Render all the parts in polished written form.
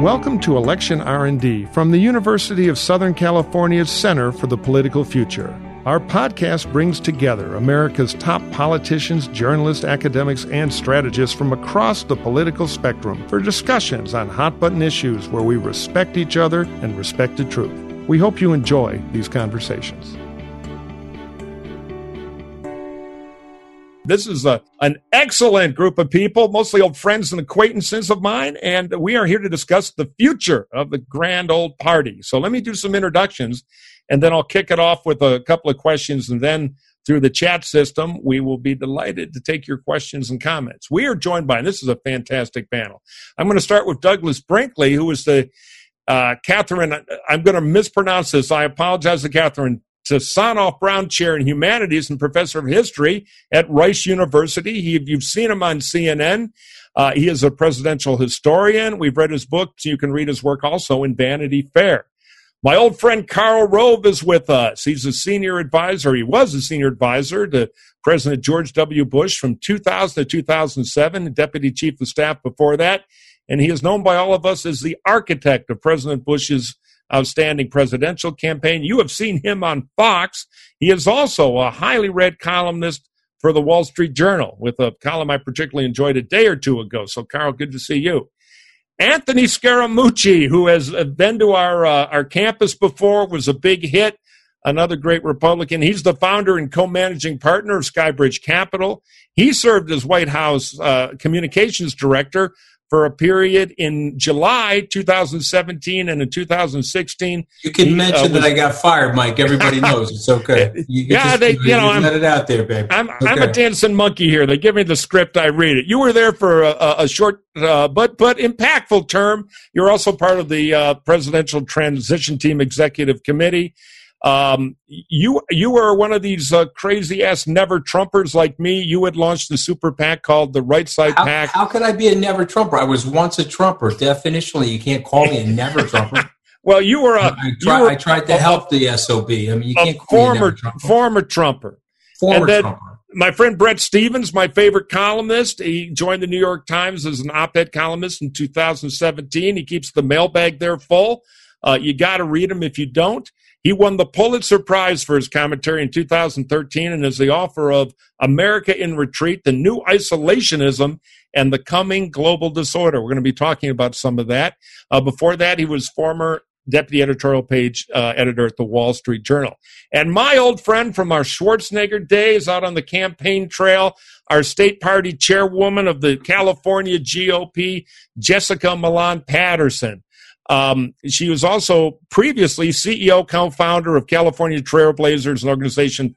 Welcome to Election R&D from the University of Southern California's Center for the Political Future. Our podcast brings together America's top politicians, journalists, academics, and strategists from across the political spectrum for discussions on hot-button issues where we respect each other and respect the truth. We hope you enjoy these conversations. This is an excellent group of people, mostly old friends and acquaintances of mine, and we are here to discuss the future of the grand old party. So let me do some introductions, and then I'll kick it off with a couple of questions, and then through the chat system, we will be delighted to take your questions and comments. We are joined by, and this is a fantastic panel. I'm going to start with Douglas Brinkley, who is the Catherine, I'm going to mispronounce this, I apologize to Catherine, to Sanoff Brown Chair in Humanities and Professor of History at Rice University. You've seen him on CNN. He is a presidential historian. We've read his books. You can read his work also in Vanity Fair. My old friend Carl Rove is with us. He's a senior advisor. He was a senior advisor to President George W. Bush from 2000 to 2007, and deputy chief of staff before that. And he is known by all of us as the architect of President Bush's outstanding presidential campaign. You have seen him on Fox. He is also a highly read columnist for the Wall Street Journal with a column I particularly enjoyed a day or two ago. So, Carl, good to see you. Anthony Scaramucci, who has been to our campus before, was a big hit, another great Republican. He's the founder and co-managing partner of Skybridge Capital. He served as White House communications director for a period in July 2017 and in 2016. You can mention that I got fired, Mike. Everybody knows. It's okay. Let it out there, babe. I'm a dancing monkey here. They give me the script, I read it. You were there for a short but impactful term. You're also part of the Presidential Transition Team Executive Committee. You were one of these crazy-ass never-Trumpers like me. You had launched the super PAC called the Right Side PAC. How could I be a never-Trumper? I was once a Trumper. Definitionally, you can't call me a never-Trumper. Well, you were a... I tried to help the SOB. I mean, you can't call me a never-Trumper. Former Trumper. My friend Brett Stevens, my favorite columnist, he joined the New York Times as an op-ed columnist in 2017. He keeps the mailbag there full. You got to read him if you don't. He won the Pulitzer Prize for his commentary in 2013 and is the author of America in Retreat, The New Isolationism and the Coming Global Disorder. We're going to be talking about some of that. Before that, he was former deputy editorial page editor at the Wall Street Journal. And my old friend from our Schwarzenegger days out on the campaign trail, our state party chairwoman of the California GOP, Jessica Milan Patterson. She was also previously CEO, co-founder of California Trailblazers, an organization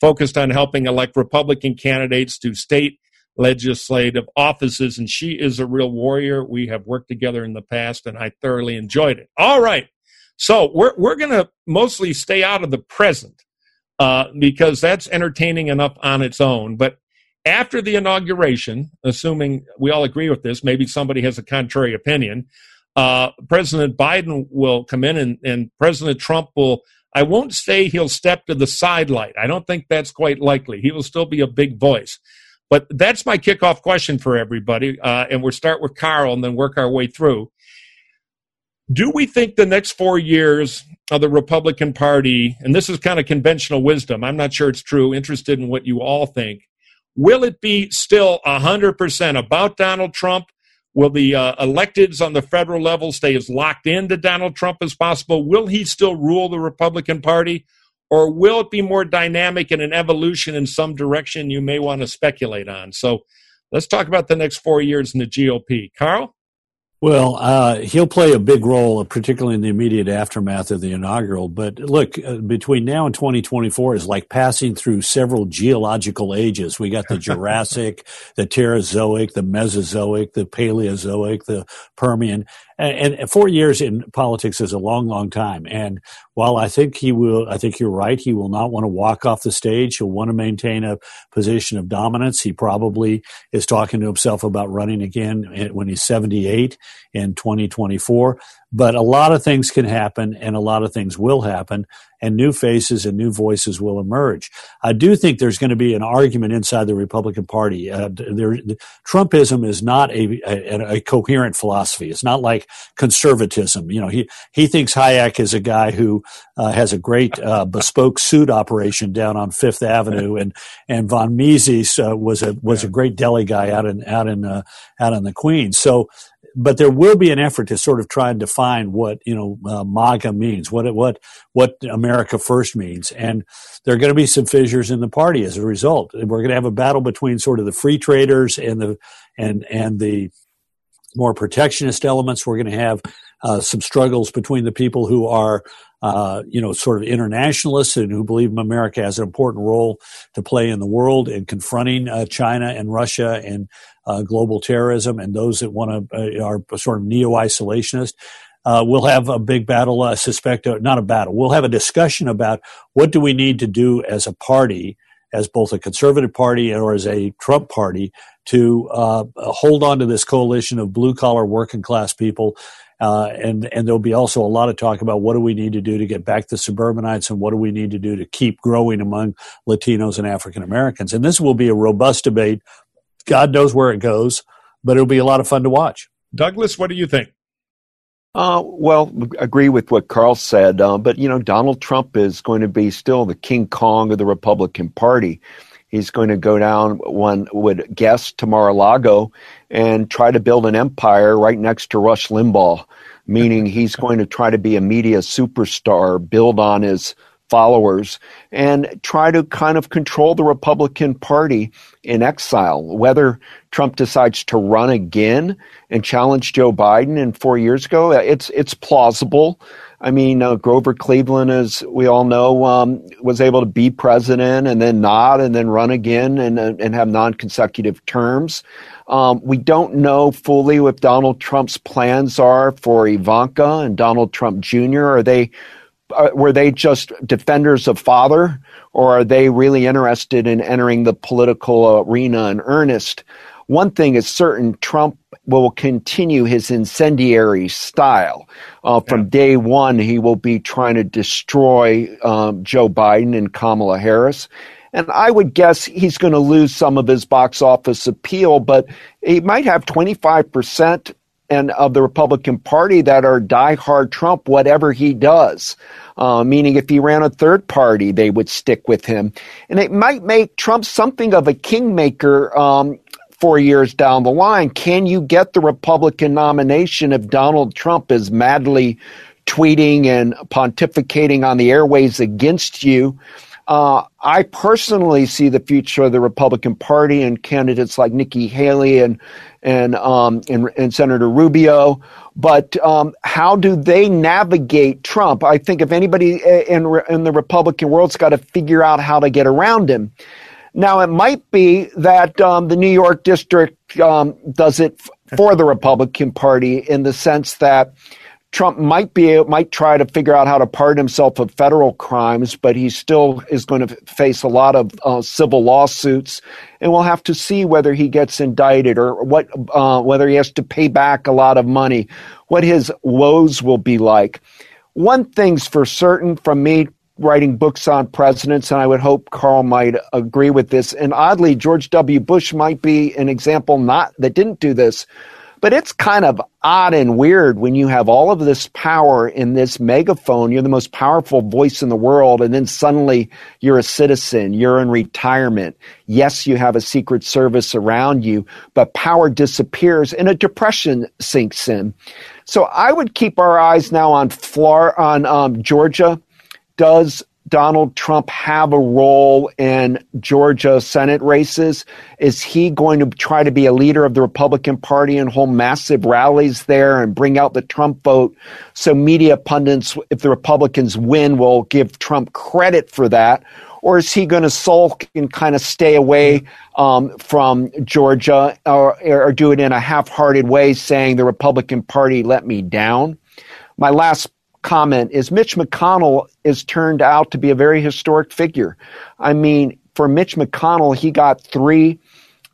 focused on helping elect Republican candidates to state legislative offices. And she is a real warrior. We have worked together in the past, and I thoroughly enjoyed it. All right. So we're going to mostly stay out of the present because that's entertaining enough on its own. But after the inauguration, assuming we all agree with this, maybe somebody has a contrary opinion, President Biden will come in and President Trump will, I won't say he'll step to the sidelight. I don't think that's quite likely. He will still be a big voice. But that's my kickoff question for everybody. And we'll start with Carl and then work our way through. Do we think the next 4 years of the Republican Party, and this is kind of conventional wisdom, I'm not sure it's true, interested in what you all think, will it be still 100% about Donald Trump? Will the electeds on the federal level stay as locked into Donald Trump as possible? Will he still rule the Republican Party? Or will it be more dynamic and an evolution in some direction you may want to speculate on? So let's talk about the next 4 years in the GOP. Carl? Well, he'll play a big role, particularly in the immediate aftermath of the inaugural. But look, between now and 2024 is like passing through several geological ages. We got the Jurassic, the Pterozoic, the Mesozoic, the Paleozoic, the Permian. And 4 years in politics is a long, long time. And while I think you're right, he will not want to walk off the stage. He'll want to maintain a position of dominance. He probably is talking to himself about running again when he's 78. In 2024, But a lot of things can happen, and a lot of things will happen, and new faces and new voices will emerge. I do think there's going to be an argument inside the Republican Party. Trumpism is not a coherent philosophy. It's not like conservatism. You know, he thinks Hayek is a guy who has a great bespoke suit operation down on Fifth Avenue, and Von Mises was a great deli guy out in the Queens. So. But there will be an effort to sort of try and define what, MAGA means, what America First means. And there are going to be some fissures in the party as a result. We're going to have a battle between sort of the free traders and the more protectionist elements. We're going to have some struggles between the people who are, sort of internationalists and who believe America has an important role to play in the world in confronting China and Russia and global terrorism, and those that want to are sort of neo-isolationist. We'll have a big battle, I suspect, not a battle. We'll have a discussion about what do we need to do as a party, as both a conservative party or as a Trump party, to hold on to this coalition of blue-collar working-class people. And there'll be also a lot of talk about what do we need to do to get back the suburbanites, and what do we need to do to keep growing among Latinos and African Americans. And this will be a robust debate. God knows where it goes, but it'll be a lot of fun to watch. Douglas, what do you think? Well, agree with what Carl said, but Donald Trump is going to be still the King Kong of the Republican Party. He's going to go down, one would guess, to Mar-a-Lago and try to build an empire right next to Rush Limbaugh, meaning he's going to try to be a media superstar, build on his followers, and try to kind of control the Republican Party in exile. Whether Trump decides to run again and challenge Joe Biden in 4 years ago, it's plausible. I mean, Grover Cleveland, as we all know, was able to be president and then not, and then run again and have non-consecutive terms. We don't know fully what Donald Trump's plans are for Ivanka and Donald Trump Jr. Were they just defenders of father, or are they really interested in entering the political arena in earnest? One thing is certain, Trump will continue his incendiary style. From day one, he will be trying to destroy Joe Biden and Kamala Harris. And I would guess he's going to lose some of his box office appeal, but he might have 25% and of the Republican Party that are diehard Trump, whatever he does. Meaning if he ran a third party, they would stick with him. And it might make Trump something of a kingmaker 4 years down the line. Can you get the Republican nomination if Donald Trump is madly tweeting and pontificating on the airwaves against you? I personally see the future of the Republican Party and candidates like Nikki Haley and Senator Rubio, but how do they navigate Trump? I think if anybody in the Republican world's got to figure out how to get around him. Now, it might be that the New York district does it for the Republican Party, in the sense that Trump might try to figure out how to pardon himself of federal crimes, but he still is going to face a lot of civil lawsuits, and we'll have to see whether he gets indicted or whether he has to pay back a lot of money, what his woes will be like. One thing's for certain from me, writing books on presidents, and I would hope Carl might agree with this, and oddly, George W. Bush might be an example that didn't do this. But it's kind of odd and weird when you have all of this power in this megaphone. You're the most powerful voice in the world, and then suddenly you're a citizen. You're in retirement. Yes, you have a Secret Service around you, but power disappears and a depression sinks in. So I would keep our eyes now on Georgia. Does Donald Trump have a role in Georgia Senate races? Is he going to try to be a leader of the Republican Party and hold massive rallies there and bring out the Trump vote? So media pundits, if the Republicans win, will give Trump credit for that. Or is he going to sulk and kind of stay away from Georgia, or do it in a half-hearted way, saying the Republican Party let me down? My last comment is Mitch McConnell is turned out to be a very historic figure. I mean, for Mitch McConnell, he got 3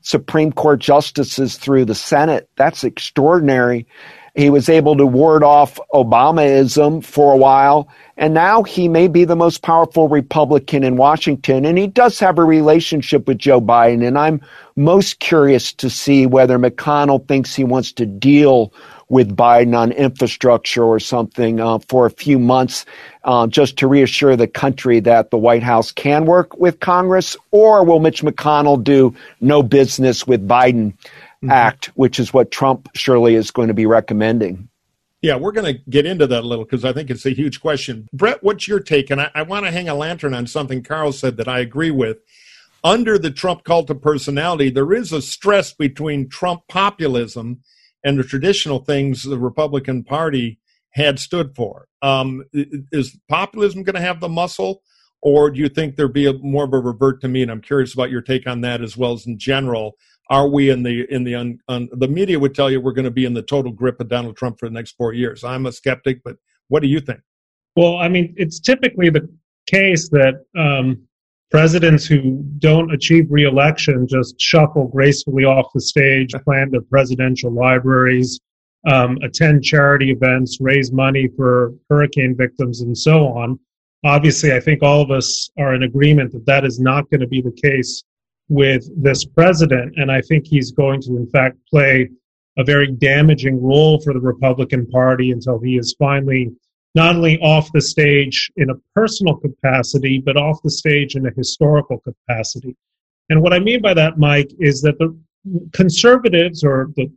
Supreme Court justices through the Senate. That's extraordinary. He was able to ward off Obamaism for a while, and now he may be the most powerful Republican in Washington, and he does have a relationship with Joe Biden, and I'm most curious to see whether McConnell thinks he wants to deal with Biden on infrastructure or something for a few months just to reassure the country that the White House can work with Congress, or will Mitch McConnell do no business with Biden act, which is what Trump surely is going to be recommending. Yeah, we're going to get into that a little because I think it's a huge question. Brett, what's your take? And I want to hang a lantern on something Carl said that I agree with. Under the Trump cult of personality, there is a stress between Trump populism and the traditional things the Republican Party had stood for. Is populism going to have the muscle, or do you think there'd be more of a revert to mean? I'm curious about your take on that, as well as in general. Are we the media would tell you we're going to be in the total grip of Donald Trump for the next 4 years. I'm a skeptic, but what do you think? Well, I mean, it's typically the case that presidents who don't achieve re-election just shuffle gracefully off the stage, plan their presidential libraries, attend charity events, raise money for hurricane victims, and so on. Obviously, I think all of us are in agreement that that is not going to be the case with this president, and I think he's going to, in fact, play a very damaging role for the Republican Party until he is finally not only off the stage in a personal capacity, but off the stage in a historical capacity. And what I mean by that, Mike, is that the conservatives or the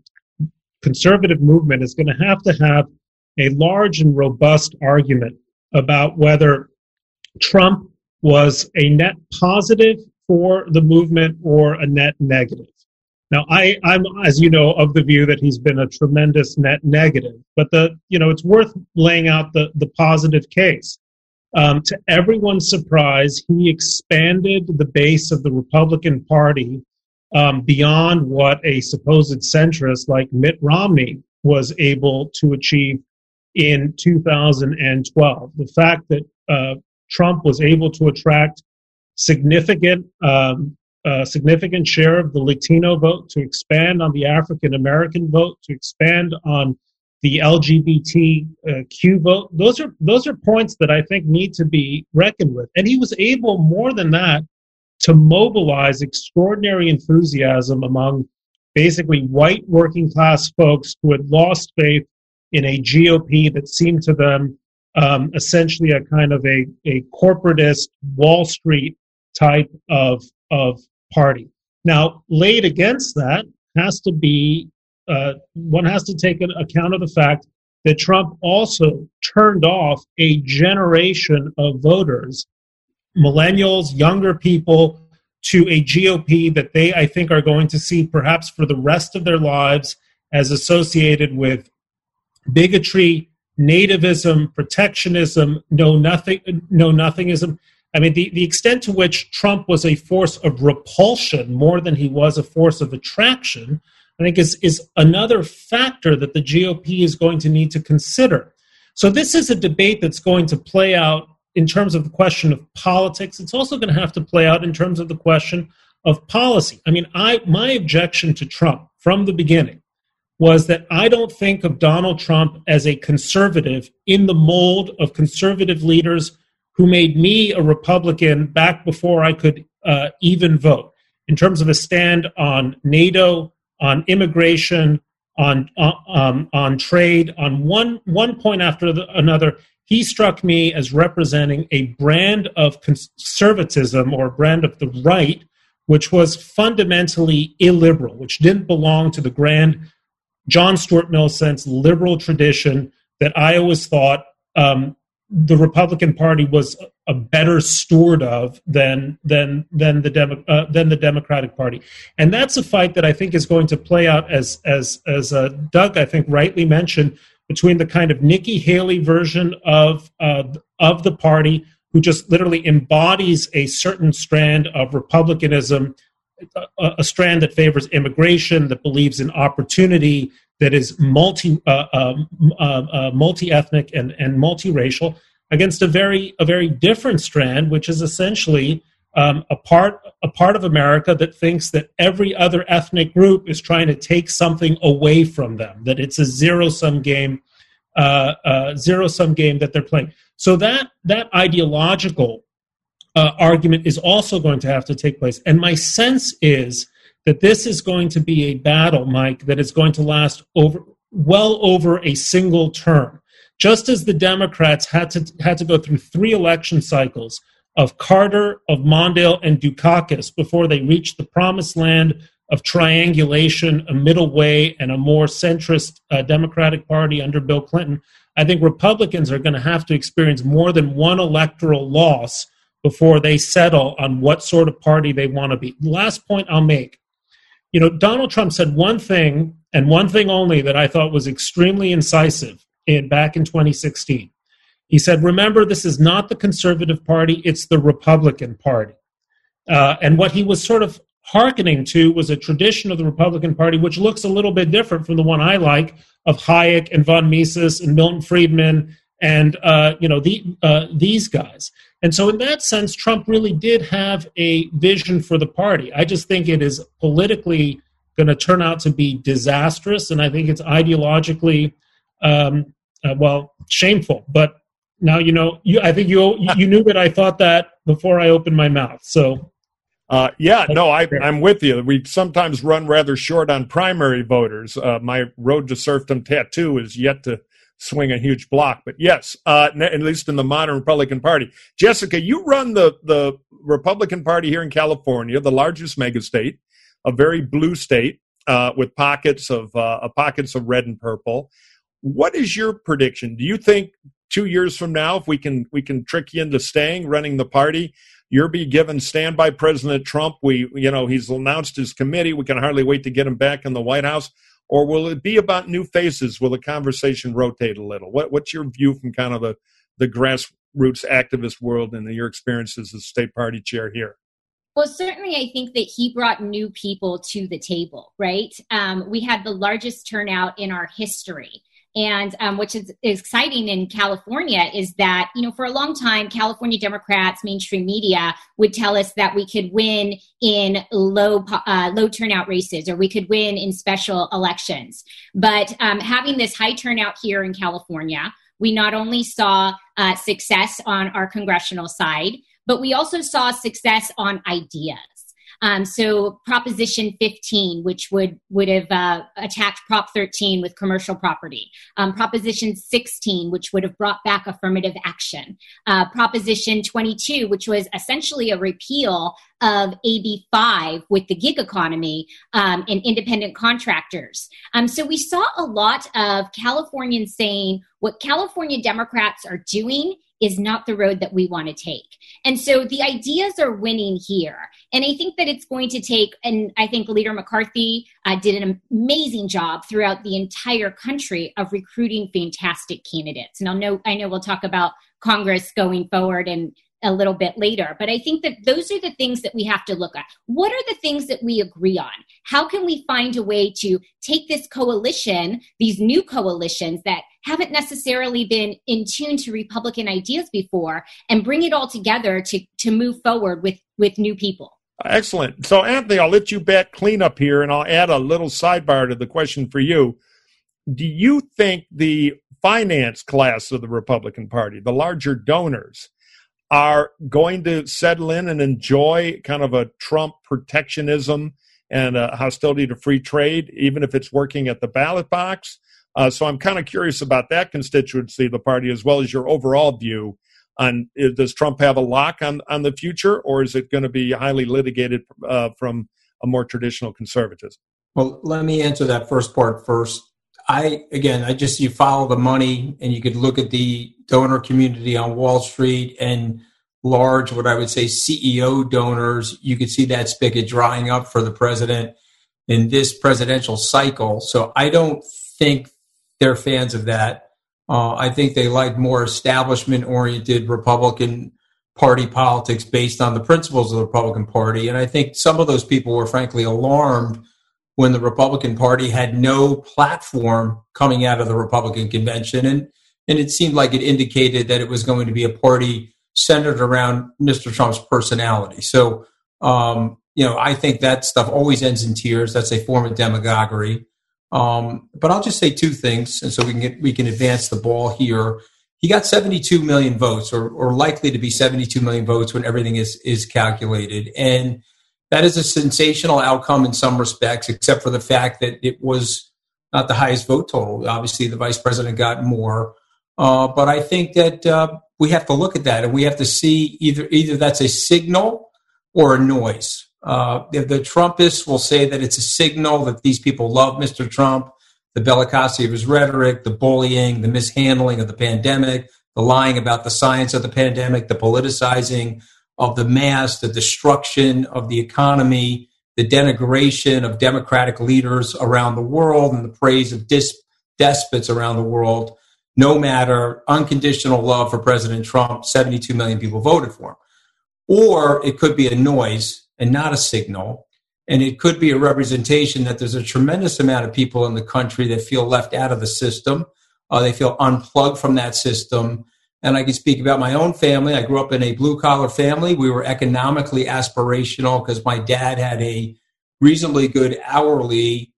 conservative movement is going to have a large and robust argument about whether Trump was a net positive for the movement or a net negative. Now, I'm, as you know, of the view that he's been a tremendous net negative, but it's worth laying out the positive case. To everyone's surprise, he expanded the base of the Republican Party beyond what a supposed centrist like Mitt Romney was able to achieve in 2012. The fact that Trump was able to attract significant share of the Latino vote, to expand on the African American vote, to expand on the LGBTQ vote. Those are points that I think need to be reckoned with. And he was able, more than that, to mobilize extraordinary enthusiasm among basically white working class folks who had lost faith in a GOP that seemed to them essentially a kind of a corporatist Wall Street type of party. Now, laid against that has to be, one has to take account of the fact that Trump also turned off a generation of voters, millennials, younger people, to a GOP that they, I think, are going to see perhaps for the rest of their lives as associated with bigotry, nativism, protectionism, know-nothingism. I mean, the extent to which Trump was a force of repulsion more than he was a force of attraction, I think is another factor that the GOP is going to need to consider. So this is a debate that's going to play out in terms of the question of politics. It's also going to have to play out in terms of the question of policy. I mean, my objection to Trump from the beginning was that I don't think of Donald Trump as a conservative in the mold of conservative leaders who made me a Republican back before I could even vote, in terms of a stand on NATO, on immigration, on trade, on one point after another. He struck me as representing a brand of conservatism, or a brand of the right, which was fundamentally illiberal, which didn't belong to the grand John Stuart Mill sense liberal tradition that I always thought the Republican Party was a better steward of than the Democratic Party. And that's a fight that I think is going to play out, as Doug, I think, rightly mentioned, between the kind of Nikki Haley version of the party, who just literally embodies a certain strand of republicanism, a strand that favors immigration, that believes in opportunity, that is multi-ethnic and multiracial, against a very different strand, which is essentially a part of America that thinks that every other ethnic group is trying to take something away from them, that it's a zero-sum game that they're playing. So that ideological argument is also going to have to take place. And my sense is that this is going to be a battle, Mike, that is going to last over a single term. Just as the Democrats had to go through three election cycles of Carter, of Mondale, and Dukakis before they reached the promised land of triangulation, a middle way, and a more centrist Democratic Party under Bill Clinton, I think Republicans are going to have to experience more than one electoral loss before they settle on what sort of party they want to be. Last point I'll make. You know, Donald Trump said one thing, and one thing only, that I thought was extremely incisive back in 2016. He said, remember, this is not the conservative party, it's the Republican Party. And what he was sort of hearkening to was a tradition of the Republican Party, which looks a little bit different from the one I like, of Hayek and Von Mises and Milton Friedman and these guys. And so in that sense, Trump really did have a vision for the party. I just think it is politically going to turn out to be disastrous, and I think it's ideologically, shameful. But now you know. I think you knew that I thought that before I opened my mouth. So. I'm with you. We sometimes run rather short on primary voters. My road to serfdom tattoo is yet to swing a huge block, but yes, at least in the modern Republican Party. Jessica, you run the Republican Party here in California, the largest megastate, a very blue state with pockets of red and purple. What is your prediction? Do you think 2 years from now, if we can trick you into staying, running the party, you'll be given standby President Trump? He's announced his committee. We can hardly wait to get him back in the White House. Or will it be about new faces? Will the conversation rotate a little? What's your view from kind of the grassroots activist world and your experiences as state party chair here? Well, certainly I think that he brought new people to the table, right? We had the largest turnout in our history. And which is exciting in California is that, you know, for a long time, California Democrats, mainstream media would tell us that we could win in low turnout races, or we could win in special elections. But having this high turnout here in California, we not only saw success on our congressional side, but we also saw success on ideas. So Proposition 15, which would have attacked Prop 13 with commercial property, Proposition 16, which would have brought back affirmative action, Proposition 22, which was essentially a repeal of AB 5 with the gig economy and independent contractors. So we saw a lot of Californians saying what California Democrats are doing is not the road that we want to take. And so the ideas are winning here. And I think that it's going to take, and I think Leader McCarthy did an amazing job throughout the entire country of recruiting fantastic candidates. And I know we'll talk about Congress going forward and a little bit later, but I think that those are the things that we have to look at. What are the things that we agree on? How can we find a way to take this coalition, these new coalitions that haven't necessarily been in tune to Republican ideas before, and bring it all together to move forward with new people? Excellent. So, Anthony, I'll let you back clean up here, and I'll add a little sidebar to the question for you. Do you think the finance class of the Republican Party, the larger donors, are going to settle in and enjoy kind of a Trump protectionism and a hostility to free trade, even if it's working at the ballot box? So I'm kind of curious about that constituency of the party, as well as your overall view on, does Trump have a lock on the future, or is it going to be highly litigated from a more traditional conservatism? Well, let me answer that first part first. You follow the money, and you could look at the donor community on Wall Street and large, what I would say, CEO donors. You could see that spigot drying up for the president in this presidential cycle. So I don't think they're fans of that. I think they like more establishment-oriented Republican Party politics based on the principles of the Republican Party. And I think some of those people were frankly alarmed when the Republican Party had no platform coming out of the Republican convention. And it seemed like it indicated that it was going to be a party centered around Mr. Trump's personality. So, I think that stuff always ends in tears. That's a form of demagoguery. But I'll just say two things, and so we can advance the ball here. He got 72 million votes, or likely to be 72 million votes when everything is calculated. And that is a sensational outcome in some respects, except for the fact that it was not the highest vote total. Obviously, the vice president got more. But I think that we have to look at that, and we have to see either that's a signal or a noise. The Trumpists will say that it's a signal that these people love Mr. Trump, the bellicosity of his rhetoric, the bullying, the mishandling of the pandemic, the lying about the science of the pandemic, the politicizing of the mass, the destruction of the economy, the denigration of democratic leaders around the world, and the praise of despots around the world. No matter, unconditional love for President Trump, 72 million people voted for him. Or it could be a noise and not a signal. And it could be a representation that there's a tremendous amount of people in the country that feel left out of the system. They feel unplugged from that system. And I can speak about my own family. I grew up in a blue-collar family. We were economically aspirational because my dad had a reasonably good hourly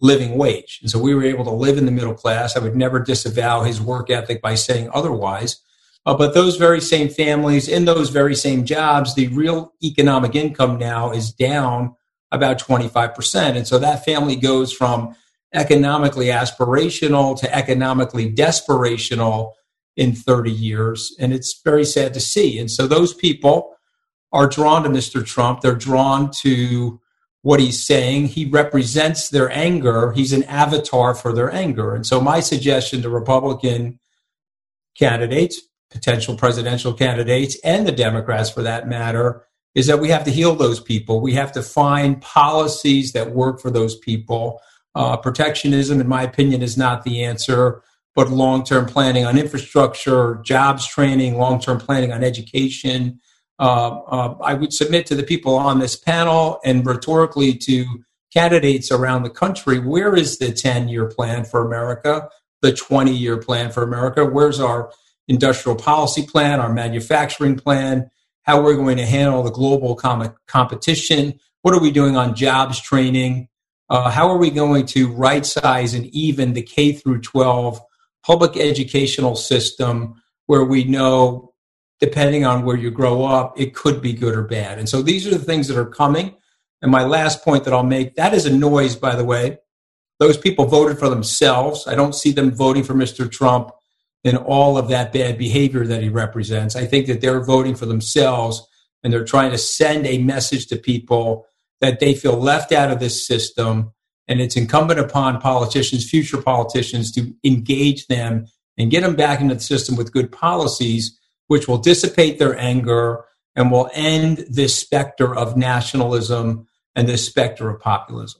living wage. And so we were able to live in the middle class. I would never disavow his work ethic by saying otherwise. But those very same families in those very same jobs, the real economic income now is down about 25%. And so that family goes from economically aspirational to economically desperational in 30 years. And it's very sad to see. And so those people are drawn to Mr. Trump. They're drawn to what he's saying. He represents their anger. He's an avatar for their anger. And so my suggestion to Republican candidates, potential presidential candidates, and the Democrats for that matter, is that we have to heal those people. We have to find policies that work for those people. Protectionism, in my opinion, is not the answer, but long-term planning on infrastructure, jobs training, long-term planning on education. I would submit to the people on this panel and rhetorically to candidates around the country, where is the 10-year plan for America, the 20-year plan for America? Where's our industrial policy plan, our manufacturing plan? How we're going to handle the global competition? What are we doing on jobs training? How are we going to right size and even the K through 12 public educational system, where we know, depending on where you grow up, it could be good or bad? And so these are the things that are coming. And my last point that I'll make, that is a noise, by the way. Those people voted for themselves. I don't see them voting for Mr. Trump and all of that bad behavior that he represents. I think that they're voting for themselves, and they're trying to send a message to people that they feel left out of this system, and it's incumbent upon politicians, future politicians, to engage them and get them back into the system with good policies, which will dissipate their anger and will end this specter of nationalism and this specter of populism.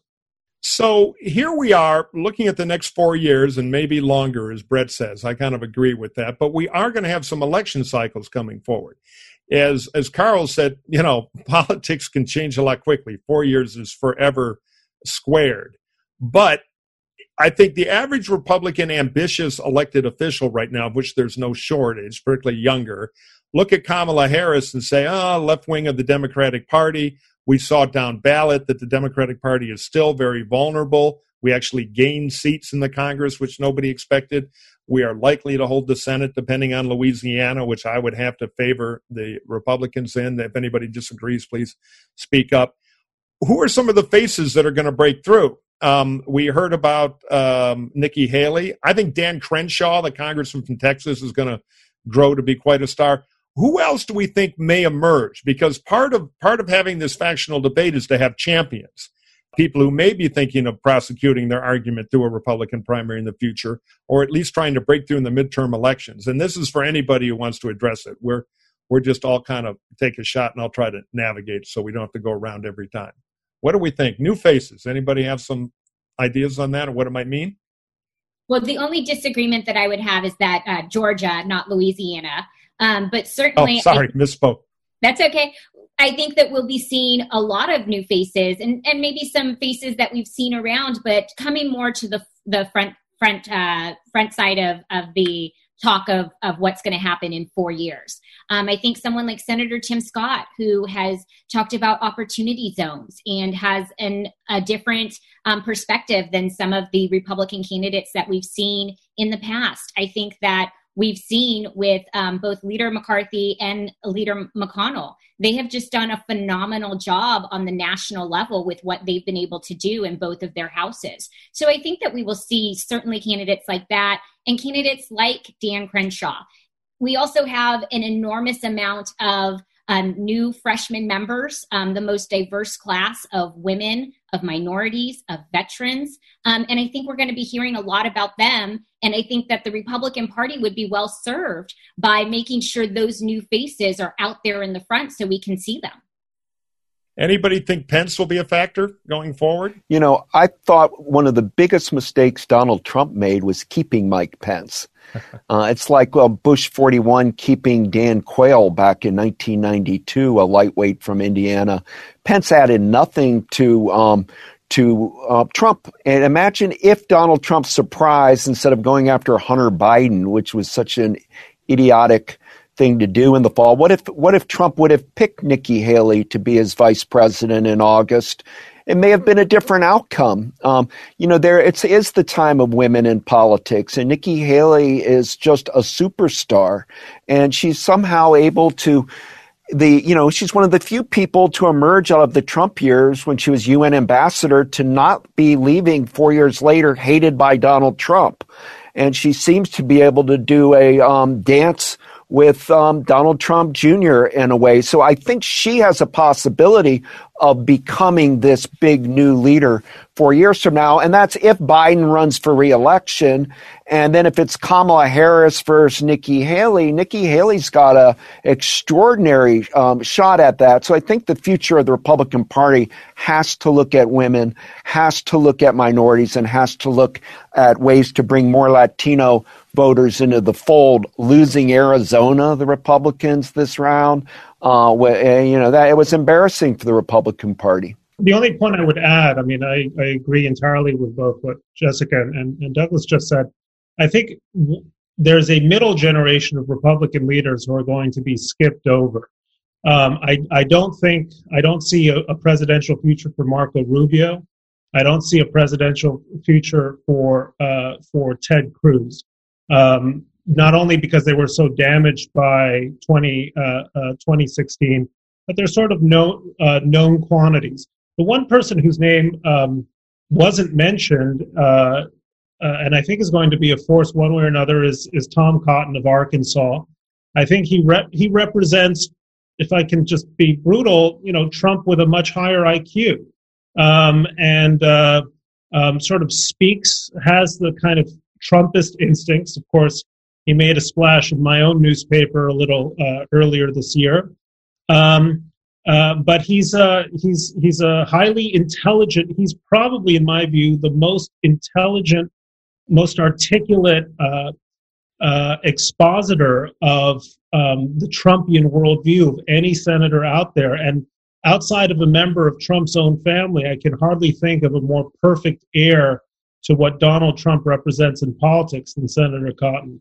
So here we are looking at the next 4 years and maybe longer, as Brett says. I kind of agree with that. But we are going to have some election cycles coming forward. As Carl said, politics can change a lot quickly. 4 years is forever squared. But I think the average Republican ambitious elected official right now, of which there's no shortage, particularly younger, look at Kamala Harris and say, left wing of the Democratic Party. We saw down ballot that the Democratic Party is still very vulnerable. We actually gained seats in the Congress, which nobody expected. We are likely to hold the Senate, depending on Louisiana, which I would have to favor the Republicans in. If anybody disagrees, please speak up. Who are some of the faces that are going to break through? We heard about Nikki Haley. I think Dan Crenshaw, the congressman from Texas, is going to grow to be quite a star. Who else do we think may emerge? Because part of having this factional debate is to have champions, people who may be thinking of prosecuting their argument through a Republican primary in the future, or at least trying to break through in the midterm elections. And this is for anybody who wants to address it. We're just all kind of take a shot, and I'll try to navigate so we don't have to go around every time. What do we think? New faces. Anybody have some ideas on that or what it might mean? Well, the only disagreement that I would have is that Georgia, not Louisiana. But certainly, misspoke. That's okay. I think that we'll be seeing a lot of new faces and maybe some faces that we've seen around, but coming more to the front side of the talk of what's going to happen in 4 years. I think someone like Senator Tim Scott, who has talked about opportunity zones and has a different perspective than some of the Republican candidates that we've seen in the past. I think that we've seen with both Leader McCarthy and Leader McConnell. They have just done a phenomenal job on the national level with what they've been able to do in both of their houses. So I think that we will see certainly candidates like that and candidates like Dan Crenshaw. We also have an enormous amount of new freshman members, the most diverse class of women, of minorities, of veterans. And I think we're going to be hearing a lot about them. And I think that the Republican Party would be well served by making sure those new faces are out there in the front so we can see them. Anybody think Pence will be a factor going forward? You know, I thought one of the biggest mistakes Donald Trump made was keeping Mike Pence. It's like Bush 41 keeping Dan Quayle back in 1992, a lightweight from Indiana. Pence added nothing to Trump. And imagine if Donald Trump surprised instead of going after Hunter Biden, which was such an idiotic thing to do in the fall. What if Trump would have picked Nikki Haley to be his vice president in August? It may have been a different outcome. It is the time of women in politics, and Nikki Haley is just a superstar, and she's somehow able to. She's one of the few people to emerge out of the Trump years when she was UN ambassador to not be leaving 4 years later hated by Donald Trump, and she seems to be able to do a dance with Donald Trump Jr. in a way. So I think she has a possibility of becoming this big new leader 4 years from now. And that's if Biden runs for re-election. And then if it's Kamala Harris versus Nikki Haley, Nikki Haley's got a extraordinary shot at that. So I think the future of the Republican Party has to look at women, has to look at minorities, and has to look at ways to bring more Latino voters into the fold, losing Arizona, the Republicans this round. That it was embarrassing for the Republican Party. The only point I would add, I agree entirely with both what Jessica and Douglas just said. I think there's a middle generation of Republican leaders who are going to be skipped over. I don't see a presidential future for Marco Rubio. I don't see a presidential future for Ted Cruz. Not only because they were so damaged by 2016, but they're sort of known quantities. The one person whose name wasn't mentioned, and I think is going to be a force one way or another, is Tom Cotton of Arkansas. I think he represents, if I can just be brutal, Trump with a much higher IQ, and sort of speaks, has the kind of Trumpist instincts. Of course, he made a splash in my own newspaper a little earlier this year. But he's a highly intelligent. He's probably, in my view, the most intelligent, most articulate expositor of the Trumpian worldview of any senator out there. And outside of a member of Trump's own family, I can hardly think of a more perfect heir to what Donald Trump represents in politics than Senator Cotton.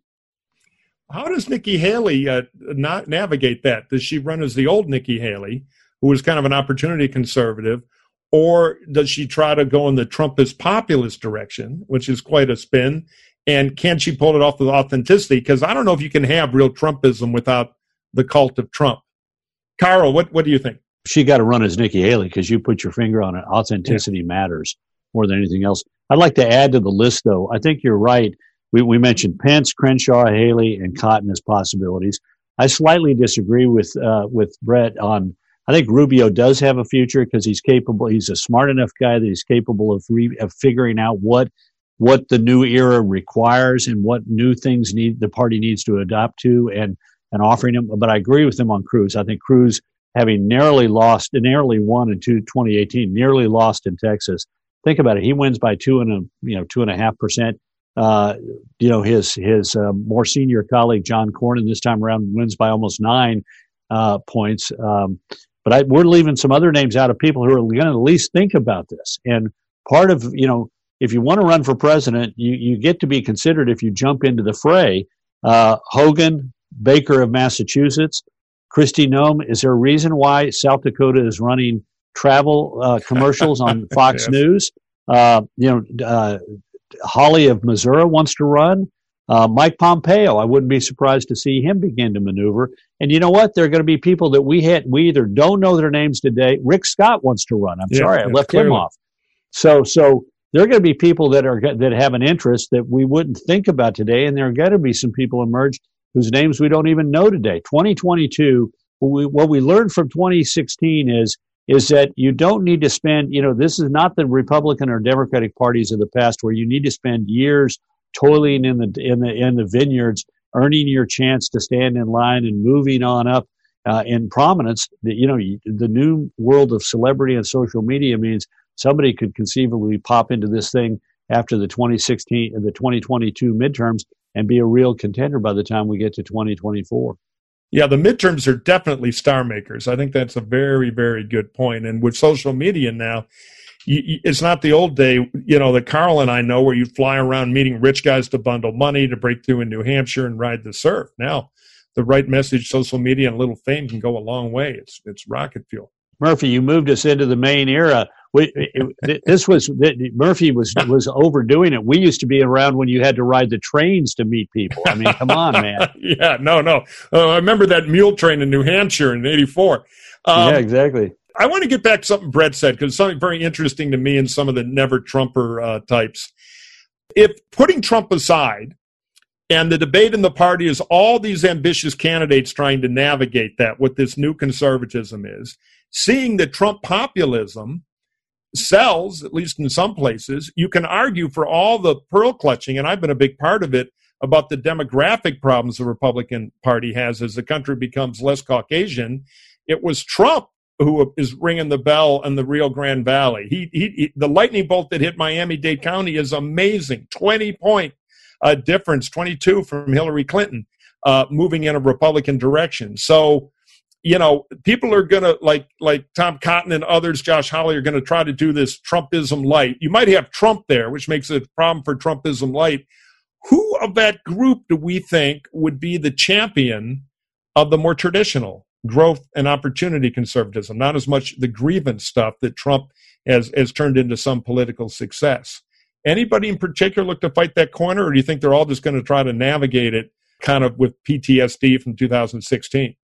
How does Nikki Haley not navigate that? Does she run as the old Nikki Haley, who was kind of an opportunity conservative, or does she try to go in the Trumpist populist direction, which is quite a spin? And can she pull it off with authenticity? Because I don't know if you can have real Trumpism without the cult of Trump. Carl, what do you think? She got to run as Nikki Haley because you put your finger on it. Authenticity matters more than anything else. I'd like to add to the list, though. I think you're right. We mentioned Pence, Crenshaw, Haley, and Cotton as possibilities. I slightly disagree with Brett on. I think Rubio does have a future because he's capable. He's a smart enough guy that he's capable of figuring out what the new era requires and what new things the party needs to adopt to and offering him. But I agree with him on Cruz. I think Cruz, having narrowly won in 2018, nearly lost in Texas. Think about it. He wins by 2.5%. His more senior colleague John Cornyn this time around wins by almost 9 points. But we're leaving some other names out of people who are going to at least think about this. And part of if you want to run for president, you get to be considered if you jump into the fray. Hogan, Baker of Massachusetts, Kristi Noem, is there a reason why South Dakota is running travel commercials on Fox yes. News? Holly of Missouri wants to run. Mike Pompeo, I wouldn't be surprised to see him begin to maneuver. And you know what? There are going to be people that we either don't know their names today. Rick Scott wants to run. I'm sorry, I left him off. So there are going to be people that have an interest that we wouldn't think about today, and there are going to be some people emerge whose names we don't even know today. 2022, what we learned from 2016 is that you don't need to spend, this is not the Republican or Democratic parties of the past where you need to spend years toiling in the vineyards, earning your chance to stand in line and moving on up in prominence. The new world of celebrity and social media means somebody could conceivably pop into this thing after the 2016 and the 2022 midterms and be a real contender by the time we get to 2024. Yeah, the midterms are definitely star makers. I think that's a very, very good point. And with social media now, it's not the old day, that Carl and I know where you fly around meeting rich guys to bundle money to break through in New Hampshire and ride the surf. Now, the right message, social media, and a little fame can go a long way. It's rocket fuel. Murphy, you moved us into the main era. Murphy was overdoing it. We used to be around when you had to ride the trains to meet people. I mean, come on, man. Yeah, no. I remember that mule train in New Hampshire in '84. Yeah, exactly. I want to get back to something Brett said, because something very interesting to me and some of the never-Trumper types. If putting Trump aside, and the debate in the party is all these ambitious candidates trying to navigate that, what this new conservatism is, seeing that Trump populism sells, at least in some places, you can argue for all the pearl clutching, and I've been a big part of it, about the demographic problems the Republican Party has as the country becomes less Caucasian. It was Trump who is ringing the bell in the Rio Grande Valley. He the lightning bolt that hit Miami-Dade County is amazing, 20-point difference, 22 from Hillary Clinton, moving in a Republican direction. So, people are going to, like Tom Cotton and others, Josh Hawley, are going to try to do this Trumpism light. You might have Trump there, which makes it a problem for Trumpism light. Who of that group do we think would be the champion of the more traditional growth and opportunity conservatism, not as much the grievance stuff that Trump has turned into some political success? Anybody in particular look to fight that corner, or do you think they're all just going to try to navigate it kind of with PTSD from 2016?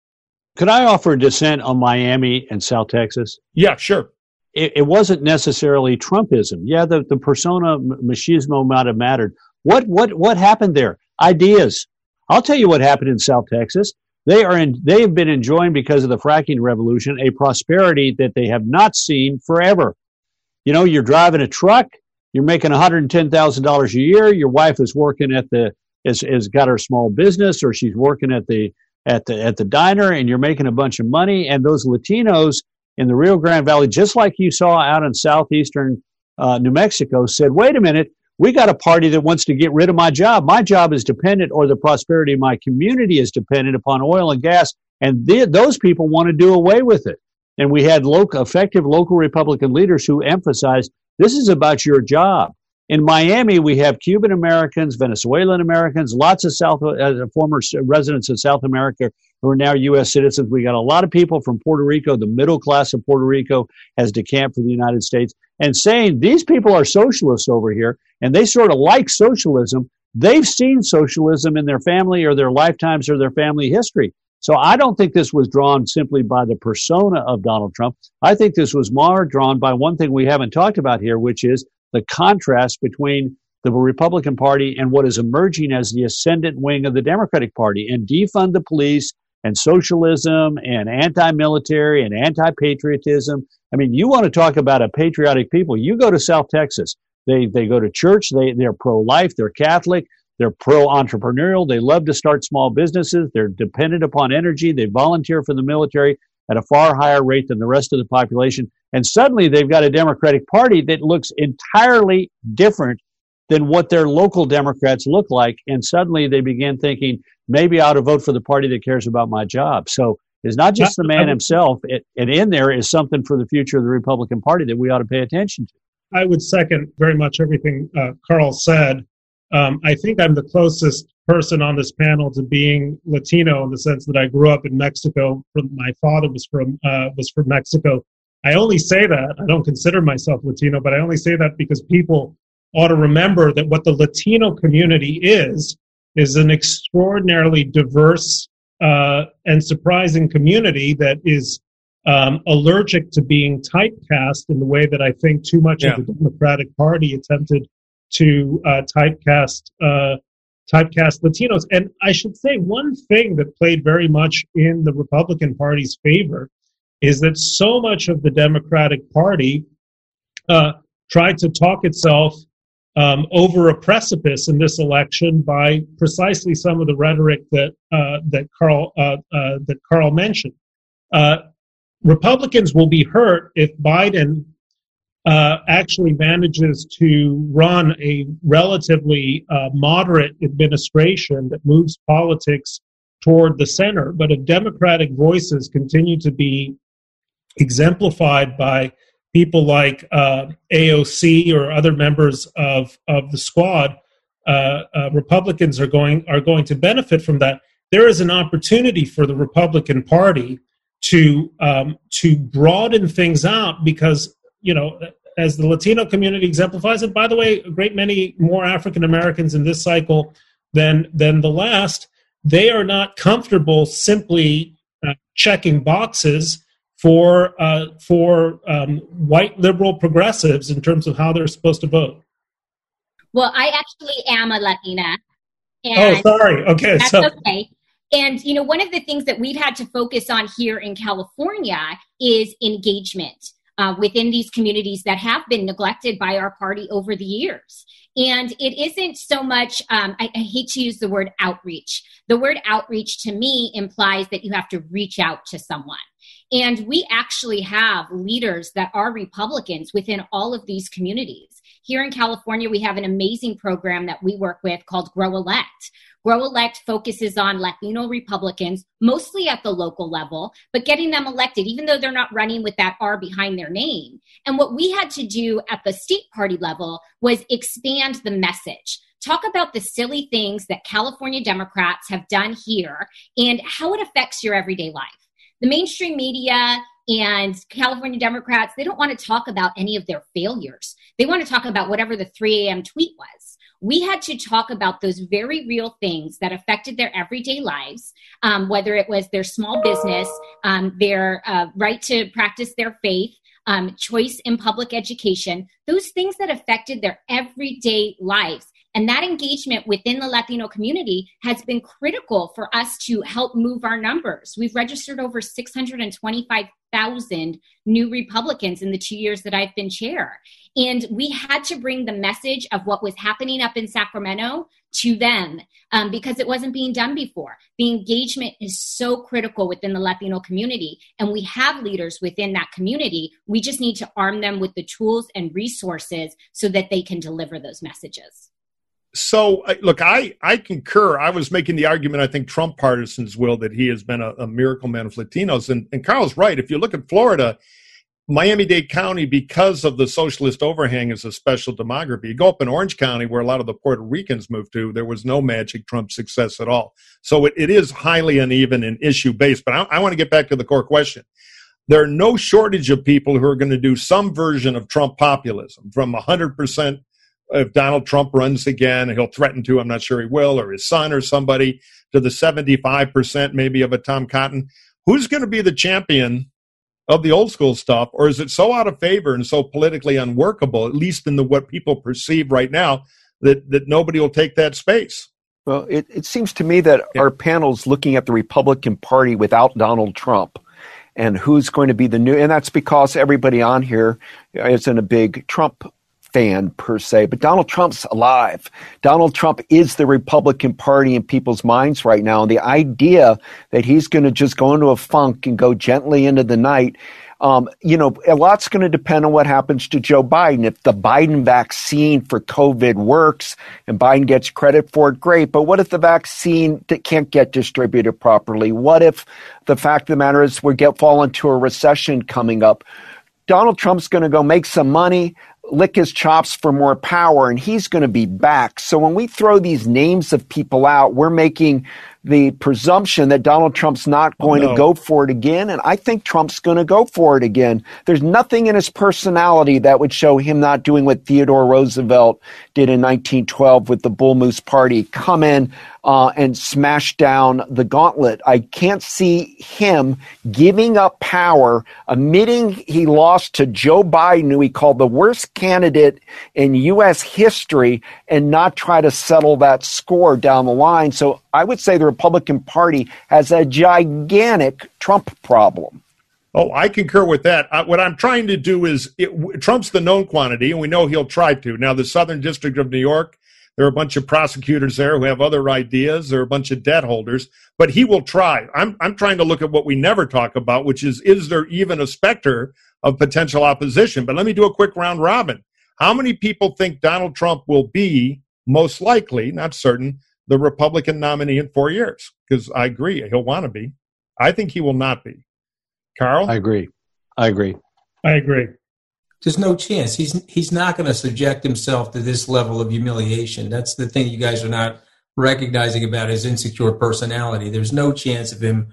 Could I offer dissent on Miami and South Texas? Yeah, sure. It wasn't necessarily Trumpism. Yeah, the persona machismo might have mattered. What happened there? Ideas. I'll tell you what happened in South Texas. They have been enjoying, because of the fracking revolution, a prosperity that they have not seen forever. You're driving a truck. You're making $110,000 a year. Your wife is working has got her small business, or she's working at the diner, and you're making a bunch of money. And those Latinos in the Rio Grande Valley, just like you saw out in southeastern New Mexico, said, "Wait a minute, we got a party that wants to get rid of my job. My job is dependent, or the prosperity of my community is dependent upon oil and gas, and those people want to do away with it." And we had effective local Republican leaders who emphasized, this is about your job. In Miami, we have Cuban Americans, Venezuelan Americans, lots of former residents of South America who are now U.S. citizens. We got a lot of people from Puerto Rico. The middle class of Puerto Rico has decamped for the United States, and saying these people are socialists over here, and they sort of like socialism. They've seen socialism in their family or their lifetimes or their family history. So I don't think this was drawn simply by the persona of Donald Trump. I think this was more drawn by one thing we haven't talked about here, which is the contrast between the Republican Party and what is emerging as the ascendant wing of the Democratic Party, and defund the police and socialism and anti-military and anti-patriotism. I mean, you want to talk about a patriotic people. You go to South Texas. They go to church. They're pro-life. They're Catholic. They're pro-entrepreneurial. They love to start small businesses. They're dependent upon energy. They volunteer for the military at a far higher rate than the rest of the population. And suddenly they've got a Democratic Party that looks entirely different than what their local Democrats look like. And suddenly they begin thinking, maybe I ought to vote for the party that cares about my job. So it's not just the man himself. And in there is something for the future of the Republican Party that we ought to pay attention to. I would second very much everything Carl said. I think I'm the closest person on this panel to being Latino in the sense that I grew up in Mexico. My father was from Mexico. I only say that, I don't consider myself Latino, but I only say that because people ought to remember that what the Latino community is an extraordinarily diverse and surprising community that is allergic to being typecast in the way that I think too much of the Democratic Party attempted to typecast Latinos. And I should say one thing that played very much in the Republican Party's favor is that so much of the Democratic Party tried to talk itself over a precipice in this election by precisely some of the rhetoric that Carl mentioned. Republicans will be hurt if Biden actually manages to run a relatively moderate administration that moves politics toward the center. But if Democratic voices continue to be exemplified by people like AOC or other members of the squad, Republicans are going to benefit from that. There is an opportunity for the Republican Party to broaden things out because, you know, as the Latino community exemplifies, and by the way, a great many more African Americans in this cycle than the last, they are not comfortable simply checking boxes for white liberal progressives in terms of how they're supposed to vote. Well, I actually am a Latina. And Okay. That's okay. And, you know, one of the things that we've had to focus on here in California is engagement within these communities that have been neglected by our party over the years. And it isn't so much, I hate to use the word outreach. The word outreach to me implies that you have to reach out to someone. And we actually have leaders that are Republicans within all of these communities. Here in California, we have an amazing program that we work with called Grow Elect. Grow Elect focuses on Latino Republicans, mostly at the local level, but getting them elected, even though they're not running with that R behind their name. And what we had to do at the state party level was expand the message. Talk about the silly things that California Democrats have done here and how it affects your everyday life. The mainstream media and California Democrats, they don't want to talk about any of their failures. They want to talk about whatever the 3 a.m. tweet was. We had to talk about those very real things that affected their everyday lives, whether it was their small business, their right to practice their faith, choice in public education, those things that affected their everyday lives. And that engagement within the Latino community has been critical for us to help move our numbers. We've registered over 625,000 new Republicans in the 2 years that I've been chair. And we had to bring the message of what was happening up in Sacramento to them because it wasn't being done before. The engagement is so critical within the Latino community, and we have leaders within that community. We just need to arm them with the tools and resources so that they can deliver those messages. So, look, I concur. I was making the argument, I think Trump partisans will, that he has been a miracle man of Latinos. And Carl's right. If you look at Florida, Miami-Dade County, because of the socialist overhang, is a special demography. You go up in Orange County, where a lot of the Puerto Ricans moved to, there was no magic Trump success at all. So it is highly uneven and issue-based. But I want to get back to the core question. There are no shortage of people who are going to do some version of Trump populism, from 100%. If Donald Trump runs again, he'll threaten to, I'm not sure he will, or his son or somebody, to the 75% maybe of a Tom Cotton. Who's going to be the champion of the old school stuff? Or is it so out of favor and so politically unworkable, at least in the what people perceive right now, that nobody will take that space? Well, it seems to me that our panel's looking at the Republican Party without Donald Trump. And who's going to be the new – and that's because everybody on here isn't a big Trump fan per se, but Donald Trump's alive. Donald Trump is the Republican Party in people's minds right now. And the idea that he's going to just go into a funk and go gently into the night, you know, a lot's going to depend on what happens to Joe Biden. If the Biden vaccine for COVID works and Biden gets credit for it, great. But what if the vaccine can't get distributed properly? What if the fact of the matter is we fall into a recession coming up? Donald Trump's going to go make some money, lick his chops for more power, and he's going to be back. So when we throw these names of people out, we're making the presumption that Donald Trump's not going to go for it again, and I think Trump's going to go for it again. There's nothing in his personality that would show him not doing what Theodore Roosevelt did in 1912 with the Bull Moose Party, come in and smash down the gauntlet. I can't see him giving up power, admitting he lost to Joe Biden, who he called the worst candidate in U.S. history, and not try to settle that score down the line. So I would say the Republican Party has a gigantic Trump problem. Oh, I concur with that. What I'm trying to do is, Trump's the known quantity, and we know he'll try to. Now, the Southern District of New York, there are a bunch of prosecutors there who have other ideas. There are a bunch of debt holders, but he will try. I'm trying to look at what we never talk about, which is there even a specter of potential opposition? But let me do a quick round robin. How many people think Donald Trump will be, most likely, not certain, the Republican nominee in 4 years? Because I agree, he'll want to be. I think he will not be. Carl? I agree. There's no chance. He's not going to subject himself to this level of humiliation. That's the thing you guys are not recognizing about his insecure personality. There's no chance of him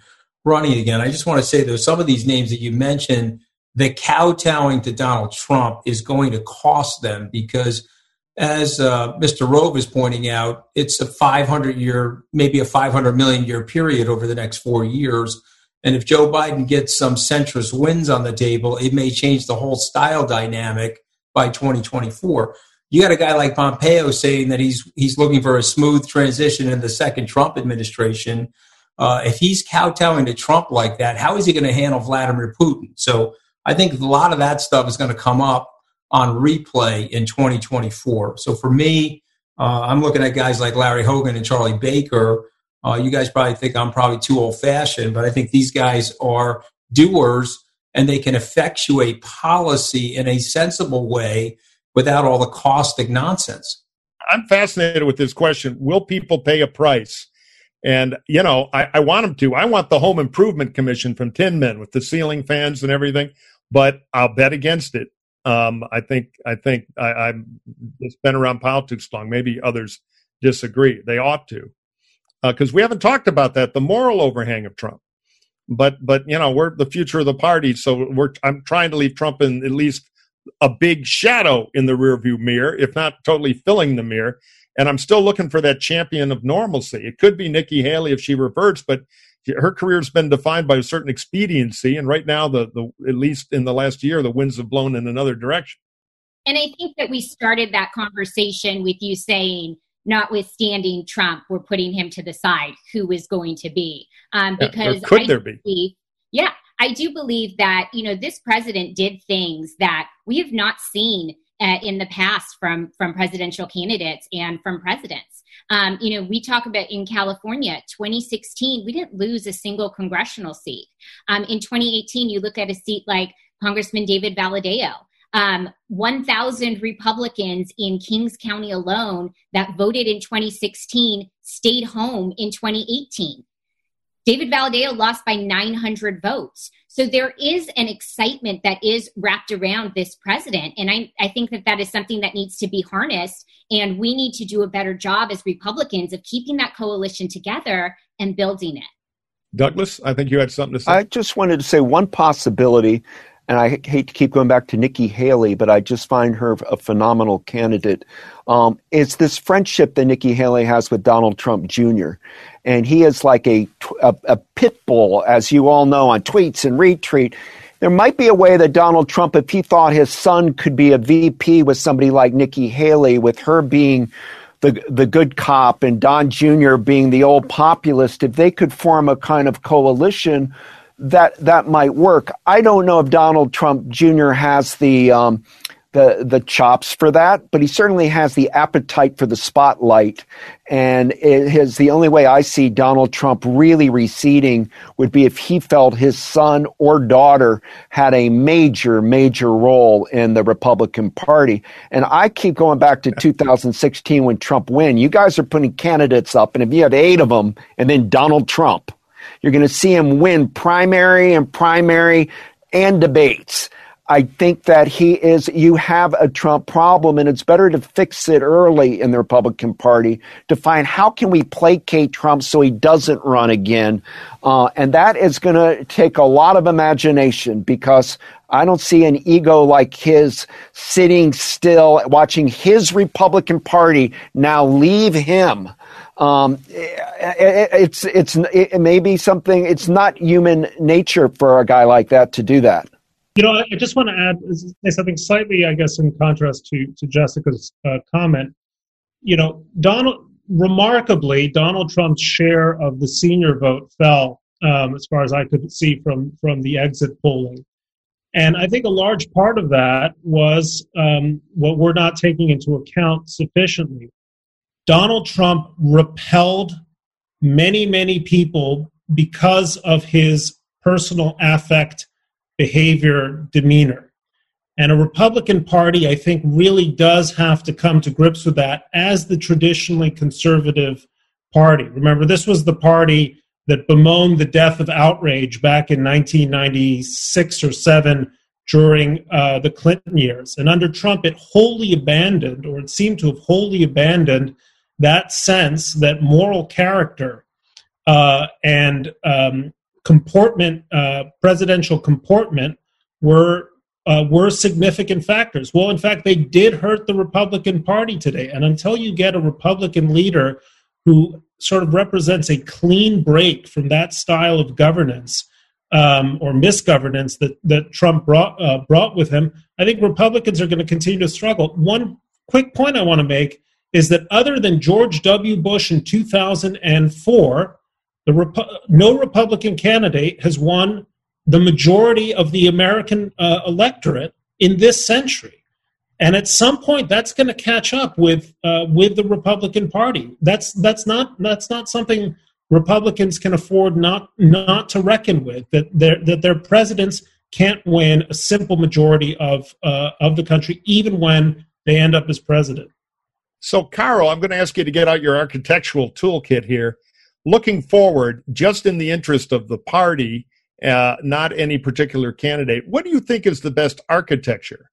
running again. I just want to say, though, some of these names that you mentioned, the kowtowing to Donald Trump is going to cost them because, as Mr. Rove is pointing out, it's a 500-year, maybe a 500-million-year period over the next 4 years. And if Joe Biden gets some centrist wins on the table, it may change the whole style dynamic by 2024. You got a guy like Pompeo saying that he's looking for a smooth transition in the second Trump administration. If he's kowtowing to Trump like that, how is he going to handle Vladimir Putin? So I think a lot of that stuff is going to come up on replay in 2024. So for me, I'm looking at guys like Larry Hogan and Charlie Baker. You guys probably think I'm probably too old-fashioned, but I think these guys are doers, and they can effectuate policy in a sensible way without all the caustic nonsense. I'm fascinated with this question. Will people pay a price? And, you know, I want them to. I want the Home Improvement Commission from Tin Men with the ceiling fans and everything, but I'll bet against it. I think I've just been around politics long. Maybe others disagree. They ought to, because we haven't talked about that, the moral overhang of Trump. But you know, we're the future of the party, so I'm trying to leave Trump in at least a big shadow in the rearview mirror, if not totally filling the mirror. And I'm still looking for that champion of normalcy. It could be Nikki Haley if she reverts, but her career's been defined by a certain expediency, and right now, at least in the last year, the winds have blown in another direction. And I think that we started that conversation with you saying, notwithstanding Trump, we're putting him to the side. Who is going to be? Because yeah, could I there be? I do believe that, you know, this president did things that we have not seen in the past from presidential candidates and from presidents. You know, we talk about in California, 2016, we didn't lose a single congressional seat. In 2018, you look at a seat like Congressman David Valadao, 1,000 Republicans in Kings County alone that voted in 2016 stayed home in 2018. David Valadao lost by 900 votes. So there is an excitement that is wrapped around this president. And I think that is something that needs to be harnessed. And we need to do a better job as Republicans of keeping that coalition together and building it. Douglas, I think you had something to say. I just wanted to say one possibility, and I hate to keep going back to Nikki Haley, but I just find her a phenomenal candidate. It's this friendship that Nikki Haley has with Donald Trump Jr., and he is like a pit bull, as you all know, on tweets and retweet. There might be a way that Donald Trump, if he thought his son could be a VP with somebody like Nikki Haley, with her being the good cop and Don Jr. being the old populist, if they could form a kind of coalition, that might work. I don't know if Donald Trump Jr. has the chops for that, but he certainly has the appetite for the spotlight. And the only way I see Donald Trump really receding would be if he felt his son or daughter had a major, major role in the Republican Party. And I keep going back to 2016 when Trump won. You guys are putting candidates up, and if you have 8 of them, and then Donald Trump, you're going to see him win primary and debates. I think that you have a Trump problem, and it's better to fix it early in the Republican Party to find how can we placate Trump so he doesn't run again. And that is going to take a lot of imagination, because I don't see an ego like his sitting still watching his Republican Party now leave him. It may be something. It's not human nature for a guy like that to do that. You know, I just want to add something slightly, I guess, in contrast to Jessica's comment. You know, remarkably, Donald Trump's share of the senior vote fell, as far as I could see from the exit polling. And I think a large part of that was what we're not taking into account sufficiently. Donald Trump repelled many, many people because of his personal affect, behavior, demeanor. And a Republican Party, I think, really does have to come to grips with that as the traditionally conservative party. Remember, this was the party that bemoaned the death of outrage back in 1996 or 7 during the Clinton years. And under Trump, it wholly abandoned, or it seemed to have wholly abandoned, that sense that moral character and comportment, presidential comportment, were significant factors. Well, in fact, they did hurt the Republican Party today. And until you get a Republican leader who sort of represents a clean break from that style of governance or misgovernance that Trump brought with him, I think Republicans are going to continue to struggle. One quick point I want to make is that other than George W. Bush in 2004, no Republican candidate has won the majority of the American electorate in this century. And at some point, that's going to catch up with the Republican Party. That's not something Republicans can afford not to reckon with. That their presidents can't win a simple majority of the country, even when they end up as president. So, Carl, I'm going to ask you to get out your architectural toolkit here. Looking forward, just in the interest of the party, not any particular candidate, what do you think is the best architecture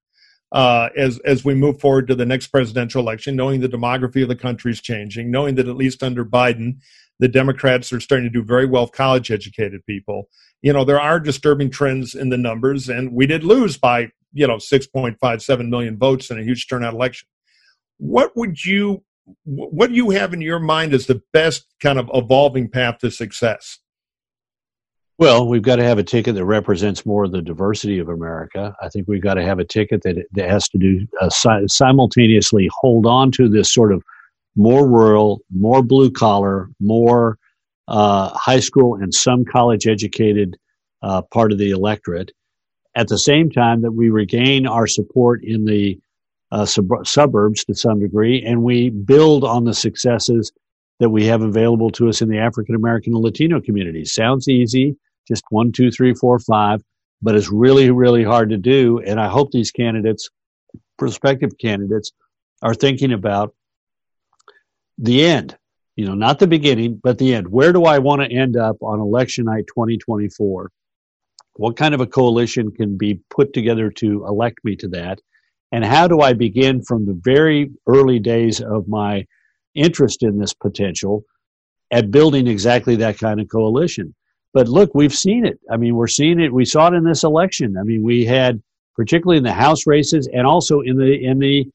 as we move forward to the next presidential election, knowing the demography of the country is changing, knowing that at least under Biden, the Democrats are starting to do very well with college-educated people? You know, there are disturbing trends in the numbers, and we did lose by, 6.57 million votes in a huge turnout election. What do you have in your mind as the best kind of evolving path to success? Well, we've got to have a ticket that represents more of the diversity of America. I think we've got to have a ticket that has to do simultaneously hold on to this sort of more rural, more blue collar, more high school and some college educated part of the electorate. At the same time that we regain our support in the suburbs to some degree, and we build on the successes that we have available to us in the African American and Latino communities. Sounds easy, just 1, 2, 3, 4, 5, but it's really, really hard to do. And I hope these prospective candidates, are thinking about the end, not the beginning, but the end. Where do I want to end up on election night 2024? What kind of a coalition can be put together to elect me to that? And how do I begin from the very early days of my interest in this potential at building exactly that kind of coalition? But look, we've seen it. I mean, we're seeing it. We saw it in this election. I mean, we had, particularly in the House races and also in the